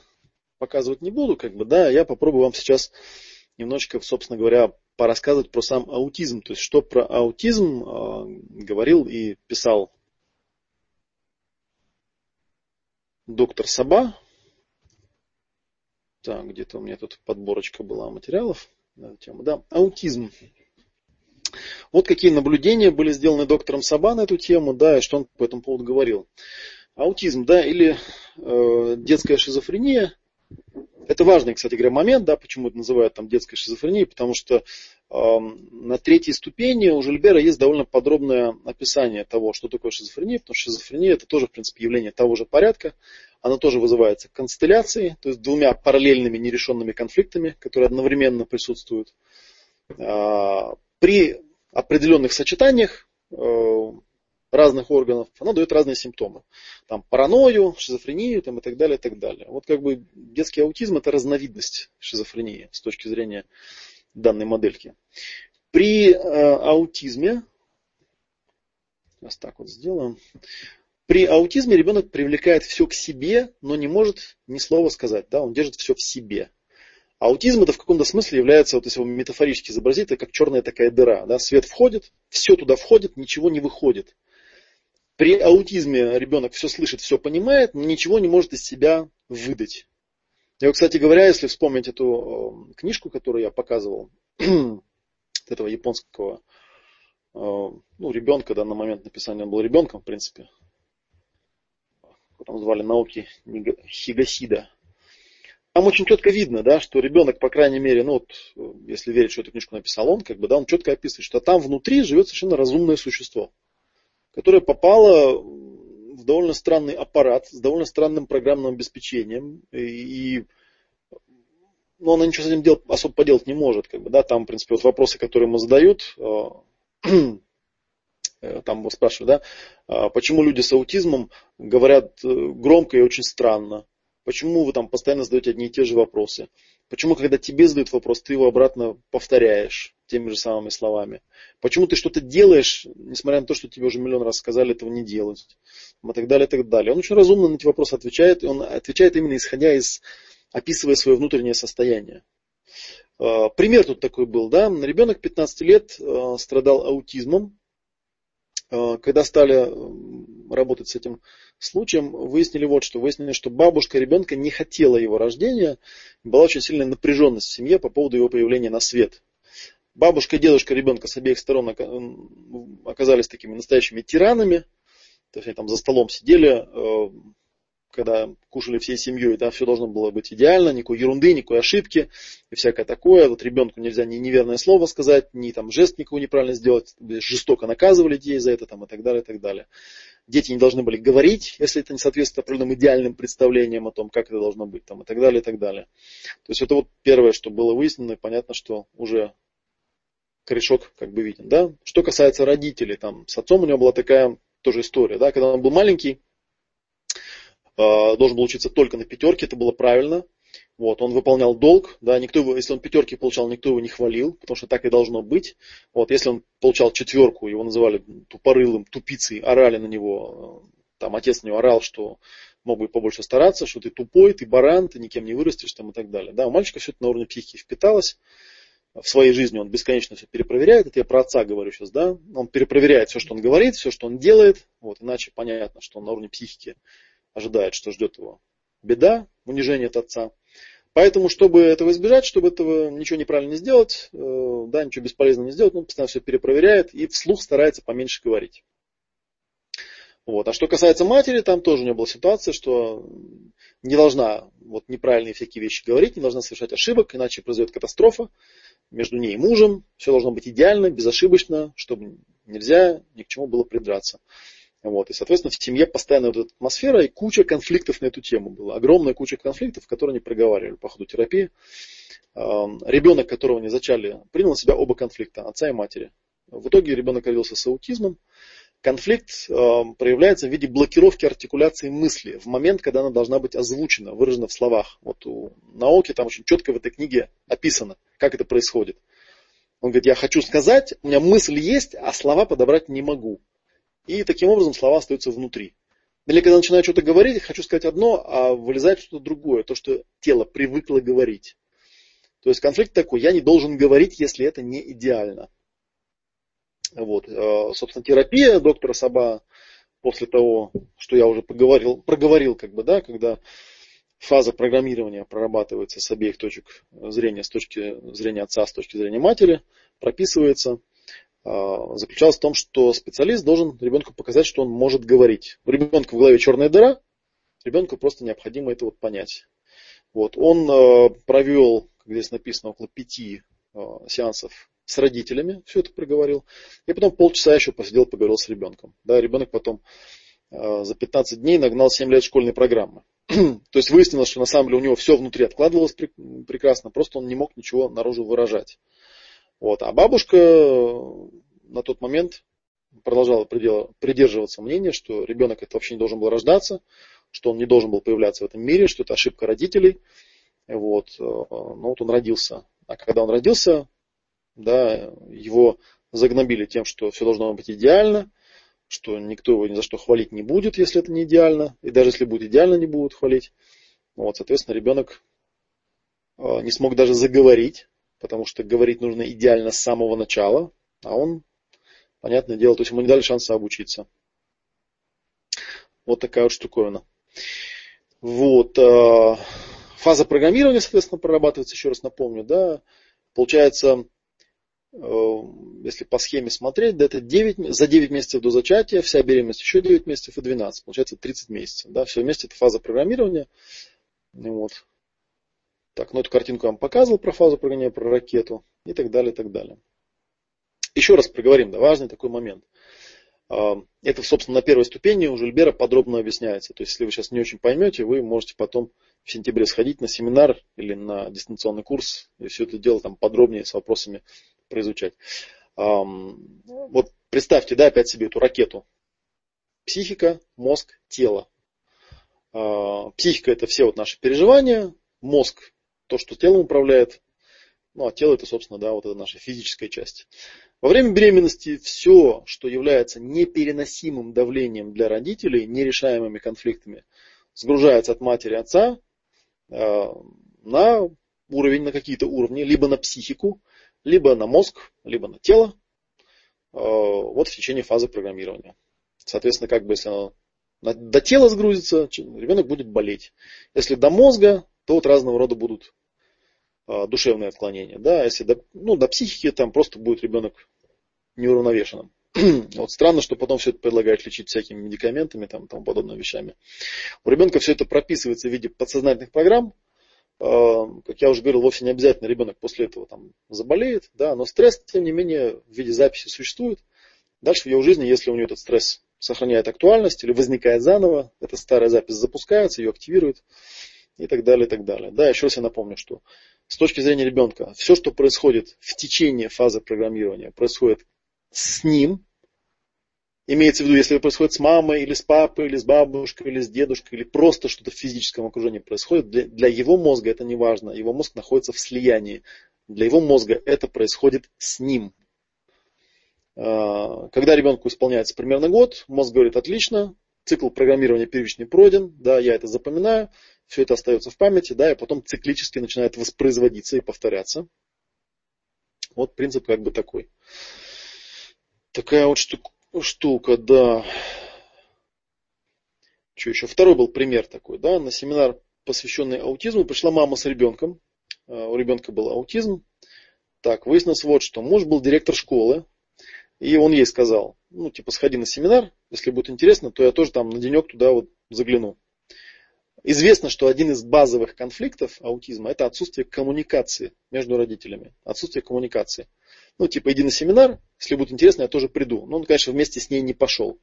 показывать не буду, как бы, да, я попробую вам сейчас немножечко, собственно говоря, порассказывать про сам аутизм, то есть что про аутизм говорил и писал доктор Саба. Так, где-то у меня тут подборочка была материалов на тему, да, аутизм. Вот какие наблюдения были сделаны доктором Саба на эту тему, да, и что он по этому поводу говорил. Аутизм, да, или детская шизофрения. Это важный, кстати говоря, момент, да, почему это называют там детской шизофренией, потому что на третьей ступени у Жильбера есть довольно подробное описание того, что такое шизофрения, потому что шизофрения это тоже, в принципе, явление того же порядка, она тоже вызывается констелляцией, то есть двумя параллельными нерешенными конфликтами, которые одновременно присутствуют. При определенных сочетаниях разных органов, она дает разные симптомы. Там паранойю, шизофрению там, и так далее, и так далее. Вот как бы детский аутизм – это разновидность шизофрении с точки зрения данной модельки. При аутизме, сейчас так вот сделаем, при аутизме ребенок привлекает все к себе, но не может ни слова сказать, да, он держит все в себе. Аутизм это в каком-то смысле является, вот если его метафорически изобразить, это как черная такая дыра, да, свет входит, все туда входит, ничего не выходит. При аутизме ребенок все слышит, все понимает, но ничего не может из себя выдать. Я, кстати говоря, если вспомнить эту книжку, которую я показывал, этого японского ребенка, да, на момент написания он был ребенком, в принципе, потом звали Наоки Хигасида. Там очень четко видно, да, что ребенок, по крайней мере, ну вот, если верить, что эту книжку написал он, как бы, да, он четко описывает, что там внутри живет совершенно разумное существо, которое попало в довольно странный аппарат с довольно странным программным обеспечением, но она ничего с этим особо поделать не может, как бы, да, там, в принципе, вот вопросы, которые ему задают, там его спрашивают, да, почему люди с аутизмом говорят громко и очень странно, почему вы там постоянно задаете одни и те же вопросы, почему, когда тебе задают вопрос, ты его обратно повторяешь теми же самыми словами, почему ты что-то делаешь, несмотря на то, что тебе уже миллион раз сказали этого не делать, и так далее, и так далее. Он очень разумно на эти вопросы отвечает, и он отвечает именно описывая свое внутреннее состояние. Пример тут такой был, да, ребенок 15 лет страдал аутизмом, когда стали работать с этим случаем, выяснили, что бабушка ребенка не хотела его рождения, была очень сильная напряженность в семье по поводу его появления на свет. Бабушка и дедушка ребенка с обеих сторон оказались такими настоящими тиранами, то есть они там за столом сидели, когда кушали всей семьей, да, все должно было быть идеально, никакой ерунды, никакой ошибки и всякое такое. Вот ребенку нельзя ни неверное слово сказать, ни там жест никакого неправильно сделать, жестоко наказывали детей за это там, и так далее, и так далее. Дети не должны были говорить, если это не соответствует определенным идеальным представлениям о том, как это должно быть там, и так далее, и так далее. То есть это вот первое, что было выяснено, и понятно, что уже корешок как бы виден, да. Что касается родителей, там с отцом у него была такая тоже история, да, когда он был маленький, должен был учиться только на пятерке, это было правильно. Вот, он выполнял долг, да, никто его, если он пятерки получал, никто его не хвалил, потому что так и должно быть. Вот, если он получал четверку, его называли тупорылым, тупицей, орали на него, там отец на него орал, что мог бы побольше стараться, что ты тупой, ты баран, ты никем не вырастешь там, и так далее. Да, у мальчика все это на уровне психики впиталось, в своей жизни он бесконечно все перепроверяет. Это я про отца говорю сейчас, да? Он перепроверяет все, что он говорит, все, что он делает. Вот, иначе понятно, что он на уровне психики ожидает, что ждет его беда, унижение от отца. Поэтому, чтобы этого избежать, чтобы этого ничего неправильно не сделать, да, ничего бесполезного не сделать, он постоянно все перепроверяет и вслух старается поменьше говорить. Вот. А что касается матери, там тоже у нее была ситуация, что не должна вот, неправильные всякие вещи говорить, не должна совершать ошибок, иначе произойдет катастрофа между ней и мужем. Все должно быть идеально, безошибочно, чтобы нельзя ни к чему было придраться. Вот. И, соответственно, в семье постоянная вот эта атмосфера и куча конфликтов на эту тему была. Огромная куча конфликтов, которые они проговаривали по ходу терапии. Ребенок, которого они зачали, принял на себя оба конфликта, отца и матери. В итоге ребенок родился с аутизмом. Конфликт проявляется в виде блокировки артикуляции мысли в момент, когда она должна быть озвучена, выражена в словах. Вот у Наоки там очень четко в этой книге описано, как это происходит. Он говорит, я хочу сказать, у меня мысль есть, а слова подобрать не могу. И таким образом слова остаются внутри. Или когда начинаю что-то говорить, хочу сказать одно, а вылезает что-то другое, то, что тело привыкло говорить. То есть конфликт такой, я не должен говорить, если это не идеально. Вот. Собственно, терапия доктора Саба после того, что я уже проговорил, как бы, да, когда фаза программирования прорабатывается с обеих точек зрения, с точки зрения отца, с точки зрения матери, прописывается, заключалась в том, что специалист должен ребенку показать, что он может говорить. У ребенка в голове черная дыра, ребенку просто необходимо это вот понять. Вот. Он провел, как здесь написано, около 5 сеансов с родителями, все это проговорил. И потом полчаса еще посидел, поговорил с ребенком. Да, ребенок потом за 15 дней нагнал 7 лет школьной программы. То есть выяснилось, что на самом деле у него все внутри откладывалось прекрасно, просто он не мог ничего наружу выражать. Вот. А бабушка на тот момент продолжала придерживаться мнения, что ребенок это вообще не должен был рождаться, что он не должен был появляться в этом мире, что это ошибка родителей. Вот. Но вот он родился. А когда он родился, да, его загнобили тем, что все должно быть идеально, что никто его ни за что хвалить не будет, если это не идеально. И даже если будет идеально, не будут хвалить. Вот, соответственно, ребенок не смог даже заговорить, потому что говорить нужно идеально с самого начала. А он, понятное дело, то есть ему не дали шанса обучиться. Вот такая вот штуковина. Вот. Фаза программирования, соответственно, прорабатывается, еще раз напомню, да. Получается, если по схеме смотреть, да, это 9 месяцев до зачатия, вся беременность еще 9 месяцев и 12, получается 30 месяцев. Да, все вместе это фаза программирования. Вот. Так, ну эту картинку я вам показывал про фазу программирования, про ракету и так далее, и так далее. Еще раз проговорим, да, важный такой момент. Это, собственно, на первой ступени у Жильбера подробно объясняется. То есть, если вы сейчас не очень поймете, вы можете потом в сентябре сходить на семинар или на дистанционный курс и все это дело там подробнее с вопросами произучать. Вот представьте, да, опять себе эту ракету. Психика, мозг, тело. Психика – это все вот наши переживания, мозг – то, что телом управляет, ну а тело – это, собственно, да, вот это наша физическая часть. Во время беременности все, что является непереносимым давлением для родителей, нерешаемыми конфликтами, сгружается от матери и отца на уровень, на какие-то уровни, либо на психику, либо на мозг, либо на тело, вот в течение фазы программирования. Соответственно, как бы если оно до тела сгрузится, ребенок будет болеть. Если до мозга, то вот разного рода будут душевные отклонения. Да? Если до психики, там просто будет ребенок неуравновешенным. Вот странно, что потом все это предлагают лечить всякими медикаментами и тому подобными вещами. У ребенка все это прописывается в виде подсознательных программ. Как я уже говорил, вовсе не обязательно ребенок после этого там заболеет, да, но стресс, тем не менее, в виде записи существует. Дальше в его жизни, если у нее этот стресс сохраняет актуальность или возникает заново, эта старая запись запускается, ее активирует и так далее, и так далее. Да, еще раз я напомню, что с точки зрения ребенка, все, что происходит в течение фазы программирования, происходит с ним, имеется в виду, если это происходит с мамой, или с папой, или с бабушкой, или с дедушкой, или просто что-то в физическом окружении происходит, для его мозга это не важно, его мозг находится в слиянии, для его мозга это происходит с ним. Когда ребенку исполняется примерно год, мозг говорит, отлично, цикл программирования первичный пройден, да, я это запоминаю, все это остается в памяти, да, и потом циклически начинает воспроизводиться и повторяться. Вот принцип как бы такой. Такая вот штука, да. Что еще? Второй был пример такой, да. На семинар, посвященный аутизму, пришла мама с ребенком. У ребенка был аутизм. Так, выяснилось вот что. Муж был директор школы. И он ей сказал, ну, типа, сходи на семинар, если будет интересно, то я тоже там на денек туда вот загляну. Известно, что один из базовых конфликтов аутизма – это отсутствие коммуникации между родителями. Отсутствие коммуникации. Ну, типа, иди на семинар, если будет интересно, я тоже приду. Но он, конечно, вместе с ней не пошел.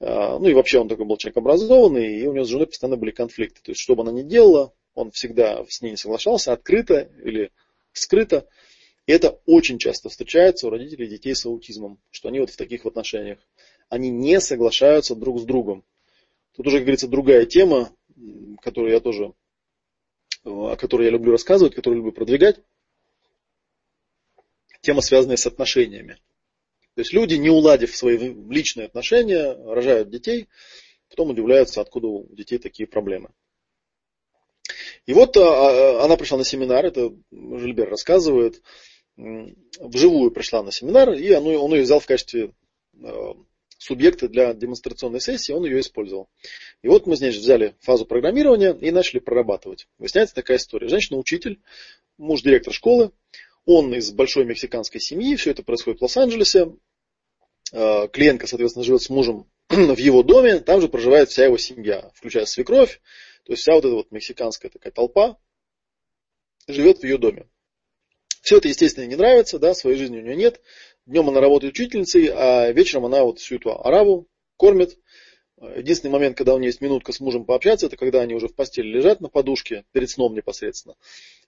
Ну, и вообще он такой был человек образованный, и у него с женой постоянно были конфликты. То есть, что бы она ни делала, он всегда с ней не соглашался, открыто или скрыто. И это очень часто встречается у родителей детей с аутизмом, что они вот в таких вот отношениях. Они не соглашаются друг с другом. Тут уже, как говорится, другая тема, о которой я люблю рассказывать, которую люблю продвигать. Тема, связанная с отношениями. То есть люди, не уладив свои личные отношения, рожают детей, потом удивляются, откуда у детей такие проблемы. И вот она пришла на семинар, это Жильбер рассказывает, вживую пришла на семинар, и он ее взял в качестве субъекта для демонстрационной сессии, он ее использовал. И вот мы, значит, взяли фазу программирования и начали прорабатывать. Выясняется такая история. Женщина-учитель, муж директор школы, он из большой мексиканской семьи, все это происходит в Лос-Анджелесе. Клиентка, соответственно, живет с мужем в его доме, там же проживает вся его семья, включая свекровь. То есть вся вот эта вот мексиканская такая толпа живет в ее доме. Все это, естественно, не нравится, да, своей жизни у нее нет. Днем она работает учительницей, а вечером она вот всю эту ораву кормит. Единственный момент, когда у нее есть минутка с мужем пообщаться, это когда они уже в постели лежат на подушке, перед сном непосредственно.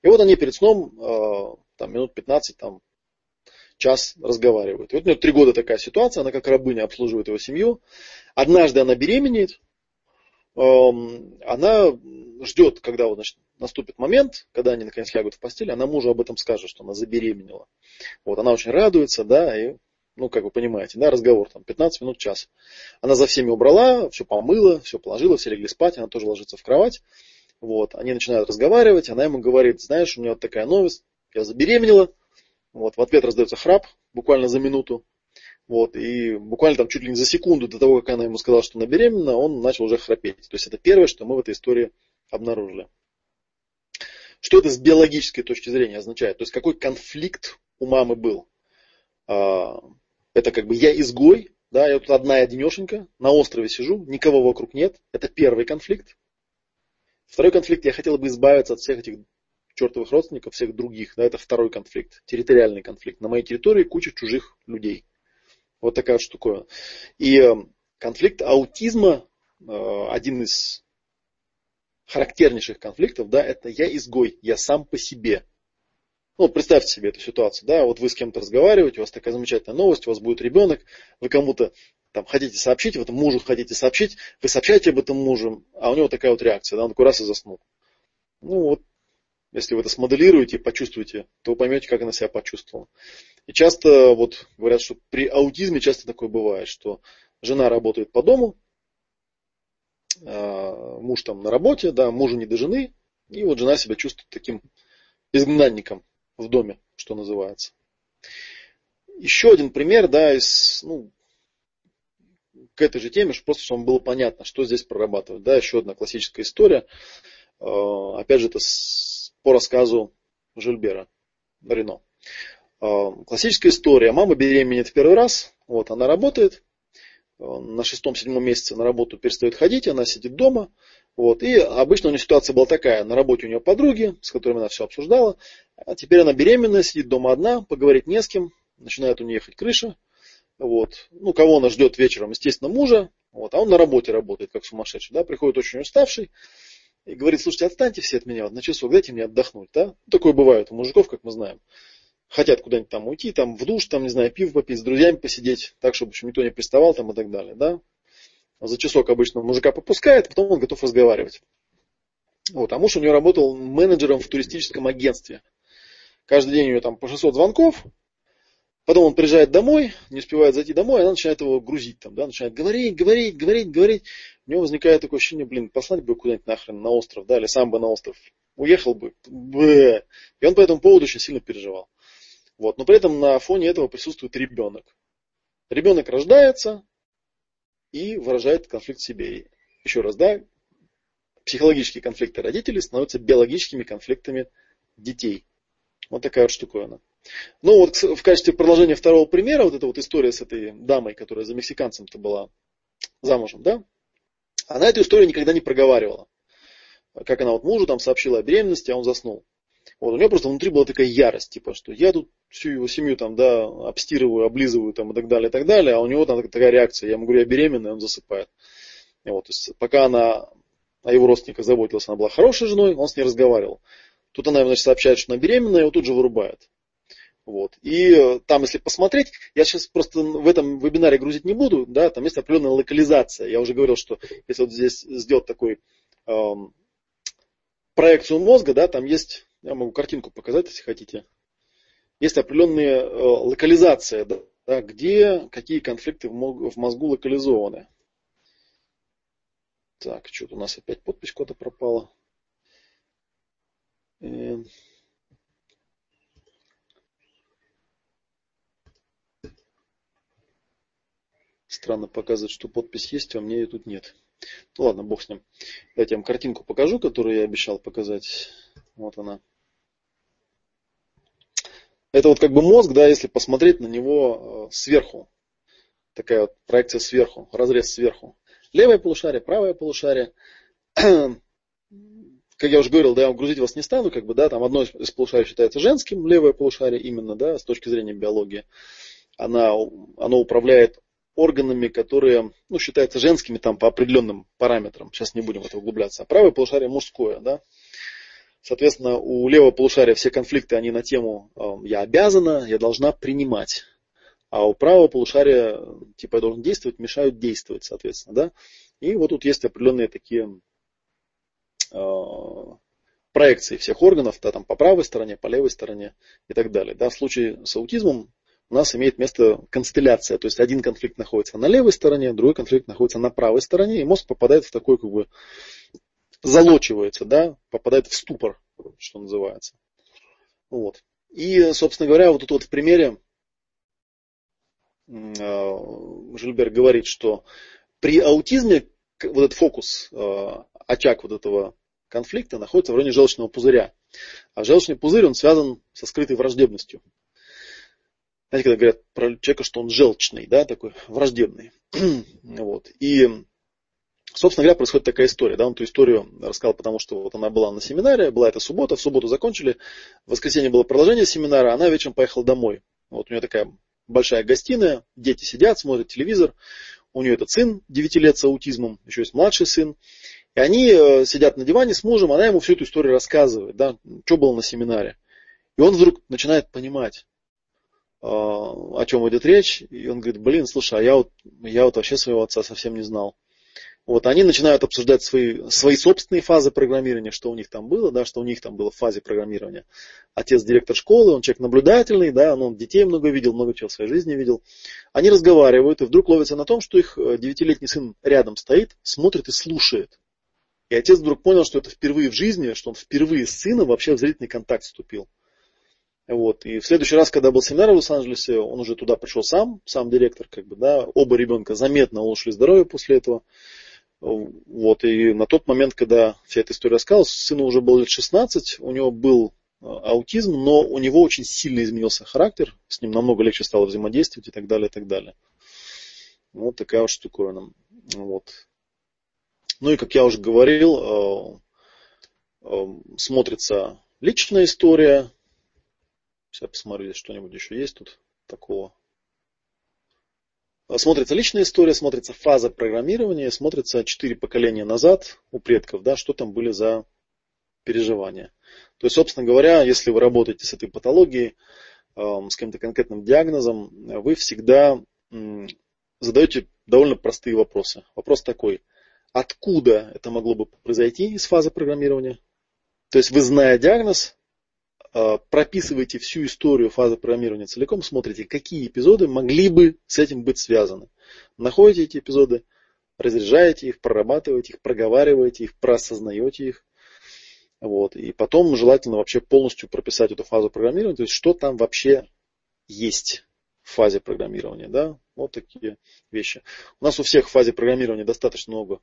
И вот они перед сном там, минут 15, там, час разговаривают. И вот у нее 3 года такая ситуация, она как рабыня обслуживает его семью. Однажды она беременеет. Она ждет, когда вот, значит, наступит момент, когда они наконец лягут в постель, она мужу об этом скажет, что она забеременела. Вот, она очень радуется, да, и, ну, как вы понимаете, да, разговор там 15 минут, час. Она за всеми убрала, все помыла, все положила, все легли спать, она тоже ложится в кровать. Вот, они начинают разговаривать, она ему говорит, знаешь, у меня вот такая новость, я забеременела. Вот, в ответ раздается храп, буквально за минуту. Вот, и буквально там чуть ли не за секунду до того, как она ему сказала, что она беременна, он начал уже храпеть. То есть это первое, что мы в этой истории обнаружили. Что это с биологической точки зрения означает? То есть какой конфликт у мамы был? Это как бы я изгой, да, я тут одна одинешенька, на острове сижу, никого вокруг нет. Это первый конфликт. Второй конфликт, я хотел бы избавиться от всех этих чертовых родственников, всех других. Да, это второй конфликт, территориальный конфликт. На моей территории куча чужих людей. Вот такая вот штука. И конфликт аутизма, один из характернейших конфликтов, да, это я изгой, я сам по себе. Ну, представьте себе эту ситуацию, да, вот вы с кем-то разговариваете, у вас такая замечательная новость, у вас будет ребенок, вы кому-то там хотите сообщить, вот мужу хотите сообщить, вы сообщаете об этом мужу, а у него такая вот реакция, да, он такой раз и заснул. Ну вот, если вы это смоделируете и почувствуете, то вы поймете, как она себя почувствовала. И часто вот говорят, что при аутизме часто такое бывает, что жена работает по дому, муж там на работе, да, мужу не до жены, и вот жена себя чувствует таким изгнанником в доме, что называется. Еще один пример, да, к этой же теме, просто чтобы было понятно, что здесь прорабатывать. Да, еще одна классическая история, опять же, это по рассказу Жильбера Рено. Классическая история. Мама беременеет в первый раз. Вот она работает. На 6-7 месяце на работу перестает ходить. Она сидит дома. Вот. И обычно у нее ситуация была такая. На работе у нее подруги, с которыми она все обсуждала. А теперь она беременная, сидит дома одна. Поговорить не с кем. Начинает у нее ехать крыша. Вот. Ну, кого она ждет вечером? Естественно, мужа. Вот. А он на работе работает, как сумасшедший. Да? Приходит очень уставший. И говорит, слушайте, отстаньте все от меня. Вот на часок, дайте мне отдохнуть. Да? Такое бывает у мужиков, как мы знаем. Хотят куда-нибудь там уйти, там в душ, там, не знаю, пиво попить, с друзьями посидеть, так, чтобы никто не приставал там и так далее, да. За часок обычно мужика попускает, потом он готов разговаривать. Вот, а муж у нее работал менеджером в туристическом агентстве. Каждый день у нее там по 600 звонков, потом он приезжает домой, не успевает зайти домой, она начинает его грузить там, да, начинает говорить. У него возникает такое ощущение, блин, послать бы куда-нибудь нахрен на остров, да, или сам бы на остров уехал бы. И он по этому поводу очень сильно переживал. Вот. Но при этом на фоне этого присутствует ребенок. Ребенок рождается и выражает конфликт в себе. Еще раз, да, психологические конфликты родителей становятся биологическими конфликтами детей. Вот такая вот штуковина. Ну вот в качестве продолжения второго примера, вот эта вот история с этой дамой, которая за мексиканцем-то была замужем, да, она эту историю никогда не проговаривала. Как она вот мужу там сообщила о беременности, а он заснул. Вот, у нее просто внутри была такая ярость, типа, что я тут всю его семью там, да, обстирываю, облизываю там, и так далее, а у него там такая реакция, я ему говорю, я беременна, и он засыпает. И вот, то есть, пока она о его родственниках заботилась, она была хорошей женой, он с ней разговаривал. Тут она, значит, сообщает, что она беременна, и его тут же вырубает. Вот. И там, если посмотреть, я сейчас просто в этом вебинаре грузить не буду, да, там есть определенная локализация. Я уже говорил, что если вот здесь сделать такой проекцию мозга, да, там есть. Я могу картинку показать, если хотите. Есть определенная локализация, да, где какие конфликты в мозгу локализованы. Так, что-то у нас опять подпись куда-то пропала. Странно показывать, что подпись есть, а у меня ее тут нет. Ну ладно, бог с ним. Давайте я вам картинку покажу, которую я обещал показать. Вот она. Это вот как бы мозг, да, если посмотреть на него сверху. Такая вот проекция сверху, разрез сверху. Левое полушарие, правое полушарие. Как я уже говорил, да, я грузить вас не стану, как бы, да, там одно из полушарий считается женским, левое полушарие именно, да, с точки зрения биологии. Оно управляет органами, которые, ну, считаются женскими там по определенным параметрам. Сейчас не будем в это углубляться. А правое полушарие мужское, да. Соответственно, у левого полушария все конфликты, они на тему «я обязана», «я должна принимать». А у правого полушария, типа, «я должен действовать», мешают действовать, соответственно, да. И вот тут есть определенные такие проекции всех органов, да, там по правой стороне, по левой стороне и так далее. Да. В случае с аутизмом у нас имеет место констелляция, то есть один конфликт находится на левой стороне, другой конфликт находится на правой стороне, и мозг попадает в такой, как бы, залочивается, да, попадает в ступор, что называется. Вот. И, собственно говоря, вот тут вот в примере Жильбер говорит, что при аутизме вот этот фокус, очаг вот этого конфликта находится в районе желчного пузыря. А желчный пузырь, он связан со скрытой враждебностью. Знаете, когда говорят про человека, что он желчный, да, такой враждебный. Вот. И собственно говоря, происходит такая история. Да? Он эту историю рассказал, потому что вот она была на семинаре, была эта суббота, в субботу закончили, в воскресенье было продолжение семинара, она вечером поехала домой. Вот у нее такая большая гостиная, дети сидят, смотрят телевизор, у нее этот сын 9 лет с аутизмом, еще есть младший сын, и они сидят на диване с мужем, она ему всю эту историю рассказывает, да, что было на семинаре. И он вдруг начинает понимать, о чем идет речь, и он говорит, блин, слушай, а я вот вообще своего отца совсем не знал. Вот, они начинают обсуждать свои собственные фазы программирования, что у них там было, да, что у них там было в фазе программирования. Отец директор школы, он человек наблюдательный, да, он детей много видел, много чего в своей жизни видел. Они разговаривают и вдруг ловятся на том, что их 9-летний сын рядом стоит, смотрит и слушает. И отец вдруг понял, что это впервые в жизни, что он впервые с сыном вообще в зрительный контакт вступил. Вот. И в следующий раз, когда был семинар в Лос-Анджелесе, он уже туда пришел сам директор, как бы, да, оба ребенка заметно улучшили здоровье после этого. Вот, и на тот момент, когда вся эта история рассказалась, сыну уже было лет 16, у него был аутизм, но у него очень сильно изменился характер, с ним намного легче стало взаимодействовать и так далее, и так далее. Вот такая вот штуковина. Вот. Ну и, как я уже говорил, смотрится личная история. Сейчас посмотрю, здесь что-нибудь еще есть тут такого. Смотрится личная история, смотрится фаза программирования, смотрится 4 поколения назад у предков, да, что там были за переживания. То есть, собственно говоря, если вы работаете с этой патологией, с каким-то конкретным диагнозом, вы всегда задаете довольно простые вопросы. Вопрос такой, откуда это могло бы произойти из фазы программирования? То есть, вы, зная диагноз, прописываете всю историю фазы программирования целиком, смотрите, какие эпизоды могли бы с этим быть связаны. Находите эти эпизоды, разряжаете их, прорабатываете их, проговариваете их, проосознаете их. Вот. И потом желательно вообще полностью прописать эту фазу программирования, то есть что там вообще есть в фазе программирования. Да? Вот такие вещи. У нас у всех в фазе программирования достаточно много,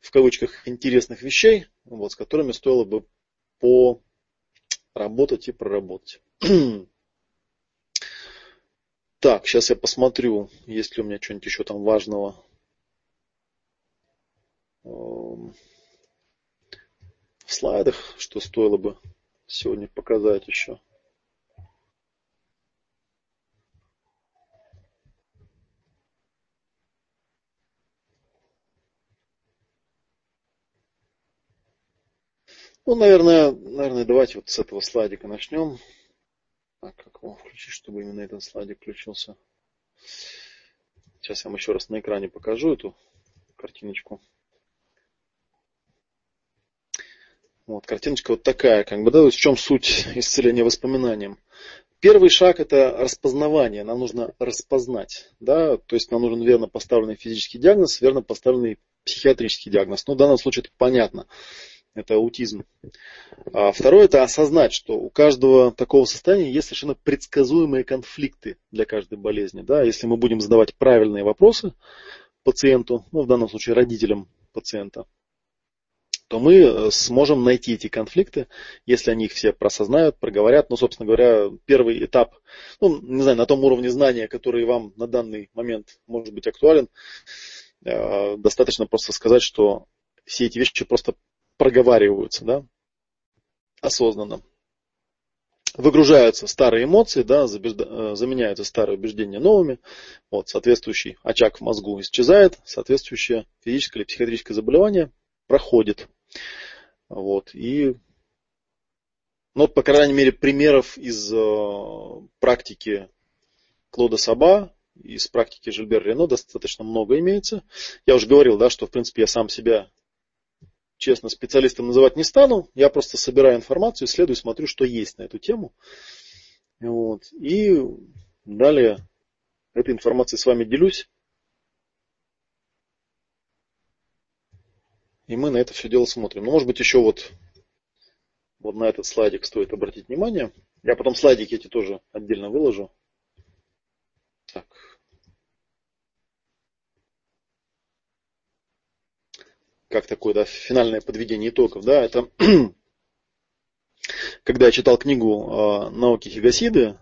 в кавычках, интересных вещей, вот, с которыми стоило бы поработать и проработать. Так, сейчас я посмотрю, есть ли у меня что-нибудь еще там важного. В слайдах, что стоило бы сегодня показать еще. Ну, наверное, давайте вот с этого слайдика начнем. Так, как его включить, чтобы именно этот слайдик включился? Сейчас я вам еще раз на экране покажу эту картиночку. Вот, картиночка вот такая, как бы, да, в чем суть исцеления воспоминанием. Первый шаг – это распознавание. Нам нужно распознать, да, то есть нам нужен верно поставленный физический диагноз, верно поставленный психиатрический диагноз. Ну, в данном случае это понятно. Это аутизм. А второе – это осознать, что у каждого такого состояния есть совершенно предсказуемые конфликты для каждой болезни. Да? Если мы будем задавать правильные вопросы пациенту, ну, в данном случае родителям пациента, то мы сможем найти эти конфликты, если они их все просознают, проговорят. Ну, собственно говоря, первый этап, ну, не знаю, на том уровне знания, который вам на данный момент может быть актуален, достаточно просто сказать, что все эти вещи просто проговариваются, да, осознанно. Выгружаются старые эмоции, да, заменяются старые убеждения новыми. Вот, соответствующий очаг в мозгу исчезает, соответствующее физическое или психиатрическое заболевание проходит. Вот, и, ну, по крайней мере, примеров из практики Клода Саба, из практики Жильбера Рено достаточно много имеется. Я уже говорил, да, что, в принципе, я сам себя, честно, специалистом называть не стану. Я просто собираю информацию, исследую, смотрю, что есть на эту тему. Вот. И далее этой информацией с вами делюсь. И мы на это все дело смотрим. Ну, может быть, еще вот на этот слайдик стоит обратить внимание. Я потом слайдики эти тоже отдельно выложу. Так. Как такое, да, финальное подведение итогов, да, это когда я читал книгу «Наоки Хигасиды»,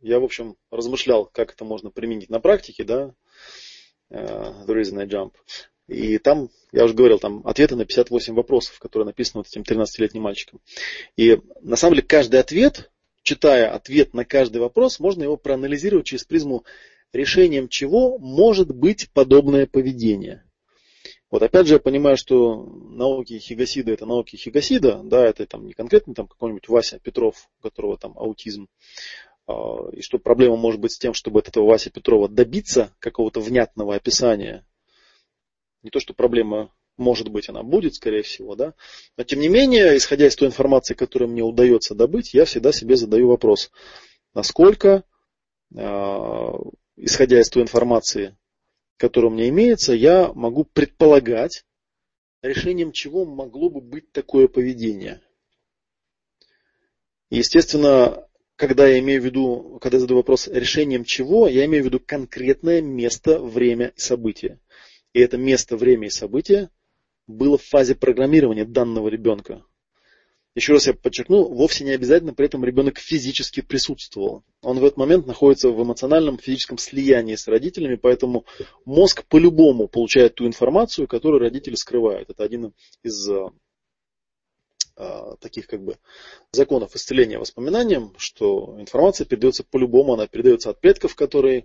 я, в общем, размышлял, как это можно применить на практике, да, «The Reason I Jump». И там, я уже говорил, там ответы на 58 вопросов, которые написаны вот этим 13-летним мальчиком. И на самом деле каждый ответ, читая ответ на каждый вопрос, можно его проанализировать через призму решением чего может быть подобное поведение. Вот опять же я понимаю, что Наоки Хигасида – это Наоки Хигасида, да, это там не конкретно там какой-нибудь Вася Петров, у которого там аутизм, и что проблема может быть с тем, чтобы от этого Вася Петрова добиться какого-то внятного описания. Не то, что проблема может быть, она будет, скорее всего, да. Но тем не менее, исходя из той информации, которую мне удается добыть, я всегда себе задаю вопрос, насколько, исходя из той информации, который у меня имеется, я могу предполагать, решением чего могло бы быть такое поведение. Естественно, когда я имею в виду, когда я задаю вопрос решением чего, я имею в виду конкретное место, время и событие. И это место, время и событие было в фазе программирования данного ребенка. Еще раз я подчеркну, вовсе не обязательно при этом ребенок физически присутствовал. Он в этот момент находится в эмоциональном, физическом слиянии с родителями, поэтому мозг по-любому получает ту информацию, которую родители скрывают. Это один из таких как бы законов исцеления воспоминанием, что информация передается по-любому, она передается от предков, которых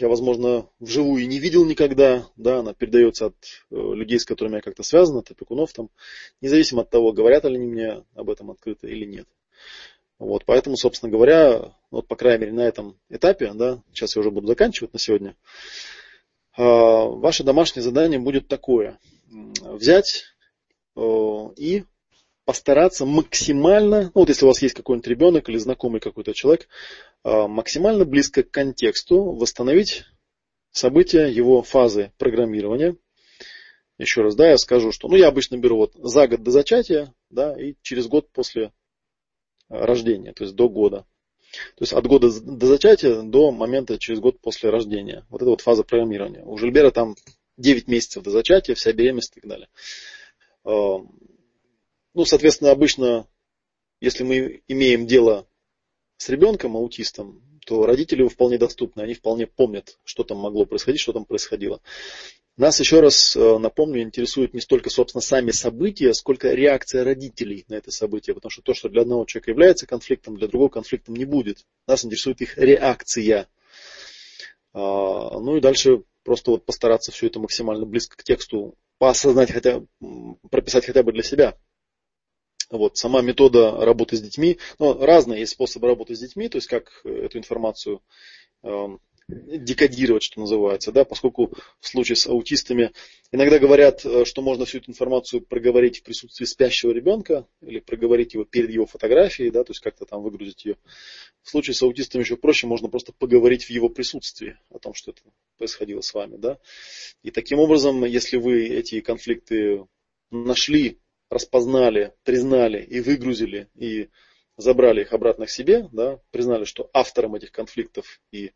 я, возможно, вживую не видел никогда, да, она передается от людей, с которыми я как-то связан, от опекунов, там, независимо от того, говорят ли они мне об этом открыто или нет. Вот, поэтому, собственно говоря, вот, по крайней мере, на этом этапе, да, сейчас я уже буду заканчивать на сегодня, ваше домашнее задание будет такое. Взять и постараться максимально, ну вот если у вас есть какой-нибудь ребенок или знакомый какой-то человек, максимально близко к контексту восстановить события его фазы программирования. Еще раз, да, я скажу, что, ну, я обычно беру вот за год до зачатия, да, и через год после рождения, то есть до года. То есть от года до зачатия до момента через год после рождения. Вот это вот фаза программирования. У Жильбера там 9 месяцев до зачатия, вся беременность и так далее. Ну, соответственно, обычно, если мы имеем дело с ребенком, аутистом, то родители его вполне доступны, они вполне помнят, что там могло происходить, что там происходило. Нас, еще раз напомню, интересуют не столько, собственно, сами события, сколько реакция родителей на это событие. Потому что то, что для одного человека является конфликтом, для другого конфликтом не будет. Нас интересует их реакция. Ну и дальше просто вот постараться все это максимально близко к тексту поосознать, прописать хотя бы для себя. Вот, сама метода работы с детьми, ну, разные есть способы работы с детьми, то есть как эту информацию декодировать, что называется, да, поскольку в случае с аутистами иногда говорят, что можно всю эту информацию проговорить в присутствии спящего ребенка или проговорить его перед его фотографией, да, то есть как-то там выгрузить ее. В случае с аутистами еще проще, можно просто поговорить в его присутствии о том, что это происходило с вами, да. И таким образом, если вы эти конфликты нашли, распознали, признали и выгрузили, и забрали их обратно к себе, да, признали, что автором этих конфликтов и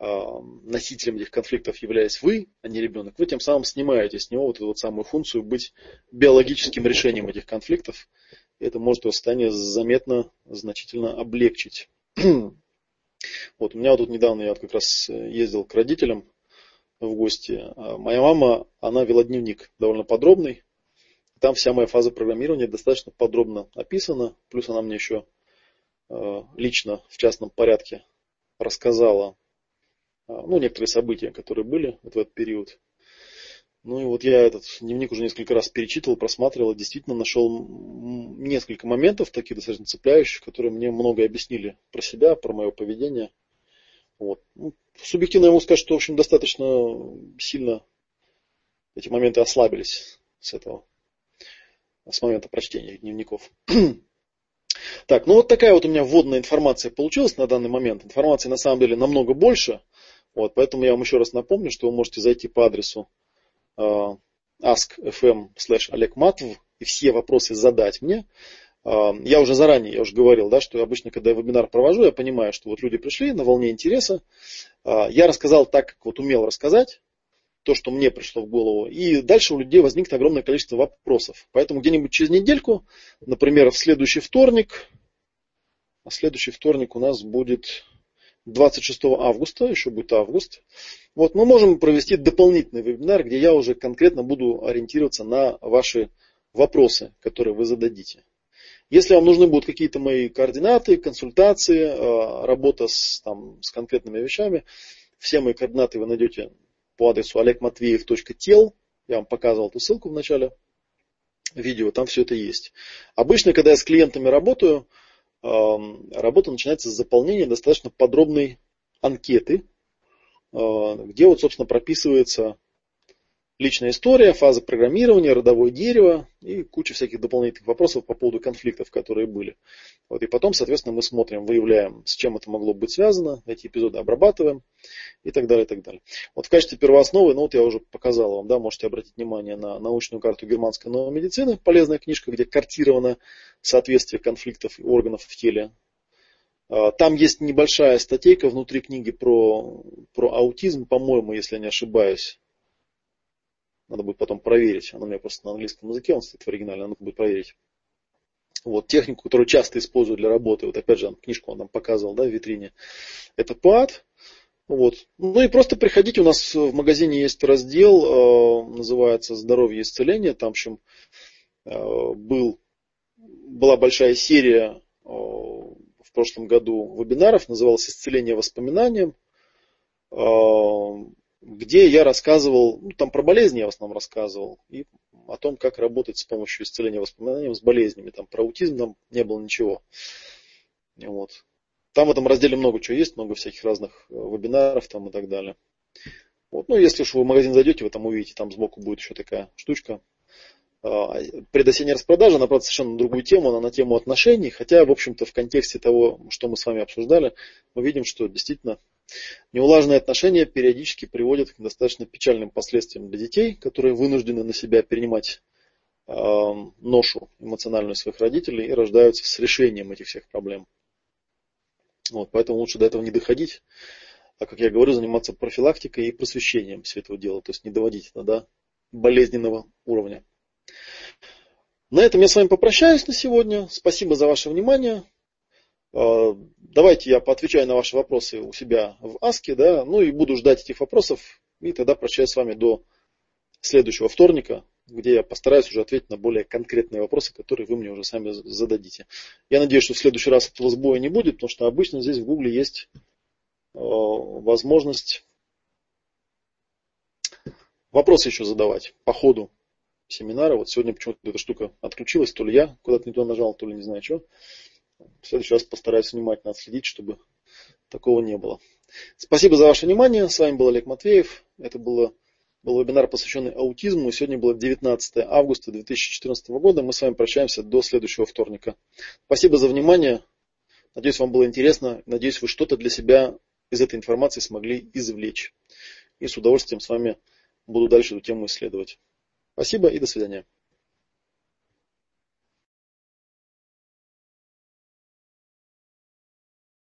носителем этих конфликтов являетесь вы, а не ребенок, вы тем самым снимаете с него вот эту вот самую функцию быть биологическим решением этих конфликтов. Это может его состояние заметно, значительно облегчить. Вот, у меня вот тут недавно я как раз ездил к родителям в гости. Моя мама, она вела дневник довольно подробный. Там вся моя фаза программирования достаточно подробно описана. Плюс она мне еще лично в частном порядке рассказала ну, некоторые события, которые были в этот период. Ну и вот я этот дневник уже несколько раз перечитывал, просматривал. Действительно нашел несколько моментов, таких достаточно цепляющих, которые мне многое объяснили про себя, про мое поведение. Вот. Ну, субъективно я могу сказать, что в общем, достаточно сильно эти моменты ослабились с момента прочтения дневников. Так, ну вот такая вот у меня вводная информация получилась на данный момент. Информации на самом деле намного больше. Вот, поэтому я вам еще раз напомню, что вы можете зайти по адресу askfm.olegmatov и все вопросы задать мне. Я уже заранее, я уже говорил, да, что обычно, когда я вебинар провожу, я понимаю, что вот люди пришли на волне интереса. Я рассказал так, как вот умел рассказать. То, что мне пришло в голову. И дальше у людей возникнет огромное количество вопросов. Поэтому где-нибудь через недельку, например, в следующий вторник, а следующий вторник у нас будет 26 августа, еще будет август, вот, мы можем провести дополнительный вебинар, где я уже конкретно буду ориентироваться на ваши вопросы, которые вы зададите. Если вам нужны будут какие-то мои координаты, консультации, работа с конкретными вещами, все мои координаты вы найдете по адресу olegmatveev.tel. Я вам показывал эту ссылку в начале видео, там все это есть. Обычно, когда я с клиентами работаю, работа начинается с заполнения достаточно подробной анкеты, где вот, собственно, прописывается личная история, фаза программирования, родовое дерево и куча всяких дополнительных вопросов по поводу конфликтов, которые были. Вот, и потом, соответственно, мы смотрим, выявляем, с чем это могло быть связано, эти эпизоды обрабатываем и так далее, и так далее. Вот в качестве первоосновы, ну вот я уже показал вам, да, можете обратить внимание на научную карту германской новой медицины, полезная книжка, где картировано соответствие конфликтов и органов в теле. Там есть небольшая статейка внутри книги про аутизм, по-моему, если я не ошибаюсь. Надо будет потом проверить. Она у меня просто на английском языке, он стоит в оригинале, надо будет проверить. Вот технику, которую часто использую для работы. Вот опять же, книжку он нам показывал, да, в витрине. Это ПАД. Вот. Ну и просто приходите, у нас в магазине есть раздел, называется «Здоровье и исцеление». Там, в общем, была большая серия в прошлом году вебинаров, называлась «Исцеление воспоминаниям», где я рассказывал, ну, там про болезни я в основном рассказывал, и о том, как работать с помощью исцеления воспоминаний с болезнями. Там про аутизм там не было ничего. Вот. Там в этом разделе много чего есть, много всяких разных вебинаров там и так далее. Вот. Ну, если уж вы в магазин зайдете, вы там увидите, там сбоку будет еще такая штучка. Предосенняя распродажа, она, правда, совершенно на другую тему, она на тему отношений, хотя, в общем-то, в контексте того, что мы с вами обсуждали, мы видим, что действительно неулаженные отношения периодически приводят к достаточно печальным последствиям для детей, которые вынуждены на себя перенимать ношу эмоциональную своих родителей и рождаются с решением этих всех проблем. Вот, поэтому лучше до этого не доходить, а, как я говорю, заниматься профилактикой и просвещением всего этого дела, то есть не доводить это до болезненного уровня. На этом я с вами попрощаюсь на сегодня. Спасибо за ваше внимание. Давайте я поотвечаю на ваши вопросы у себя в АСКе, да, ну и буду ждать этих вопросов, и тогда прощаюсь с вами до следующего вторника, где я постараюсь уже ответить на более конкретные вопросы, которые вы мне уже сами зададите. Я надеюсь, что в следующий раз этого сбоя не будет, потому что обычно здесь в Гугле есть возможность вопросы еще задавать по ходу семинара. Вот сегодня почему-то эта штука отключилась, то ли я куда-то не туда нажал, то ли не знаю что. В следующий раз постараюсь внимательно отследить, чтобы такого не было. Спасибо за ваше внимание. С вами был Олег Матвеев. Это был вебинар, посвященный аутизму. Сегодня было 19 августа 2014 года. Мы с вами прощаемся до следующего вторника. Спасибо за внимание. Надеюсь, вам было интересно. Надеюсь, вы что-то для себя из этой информации смогли извлечь. И с удовольствием с вами буду дальше эту тему исследовать. Спасибо и до свидания.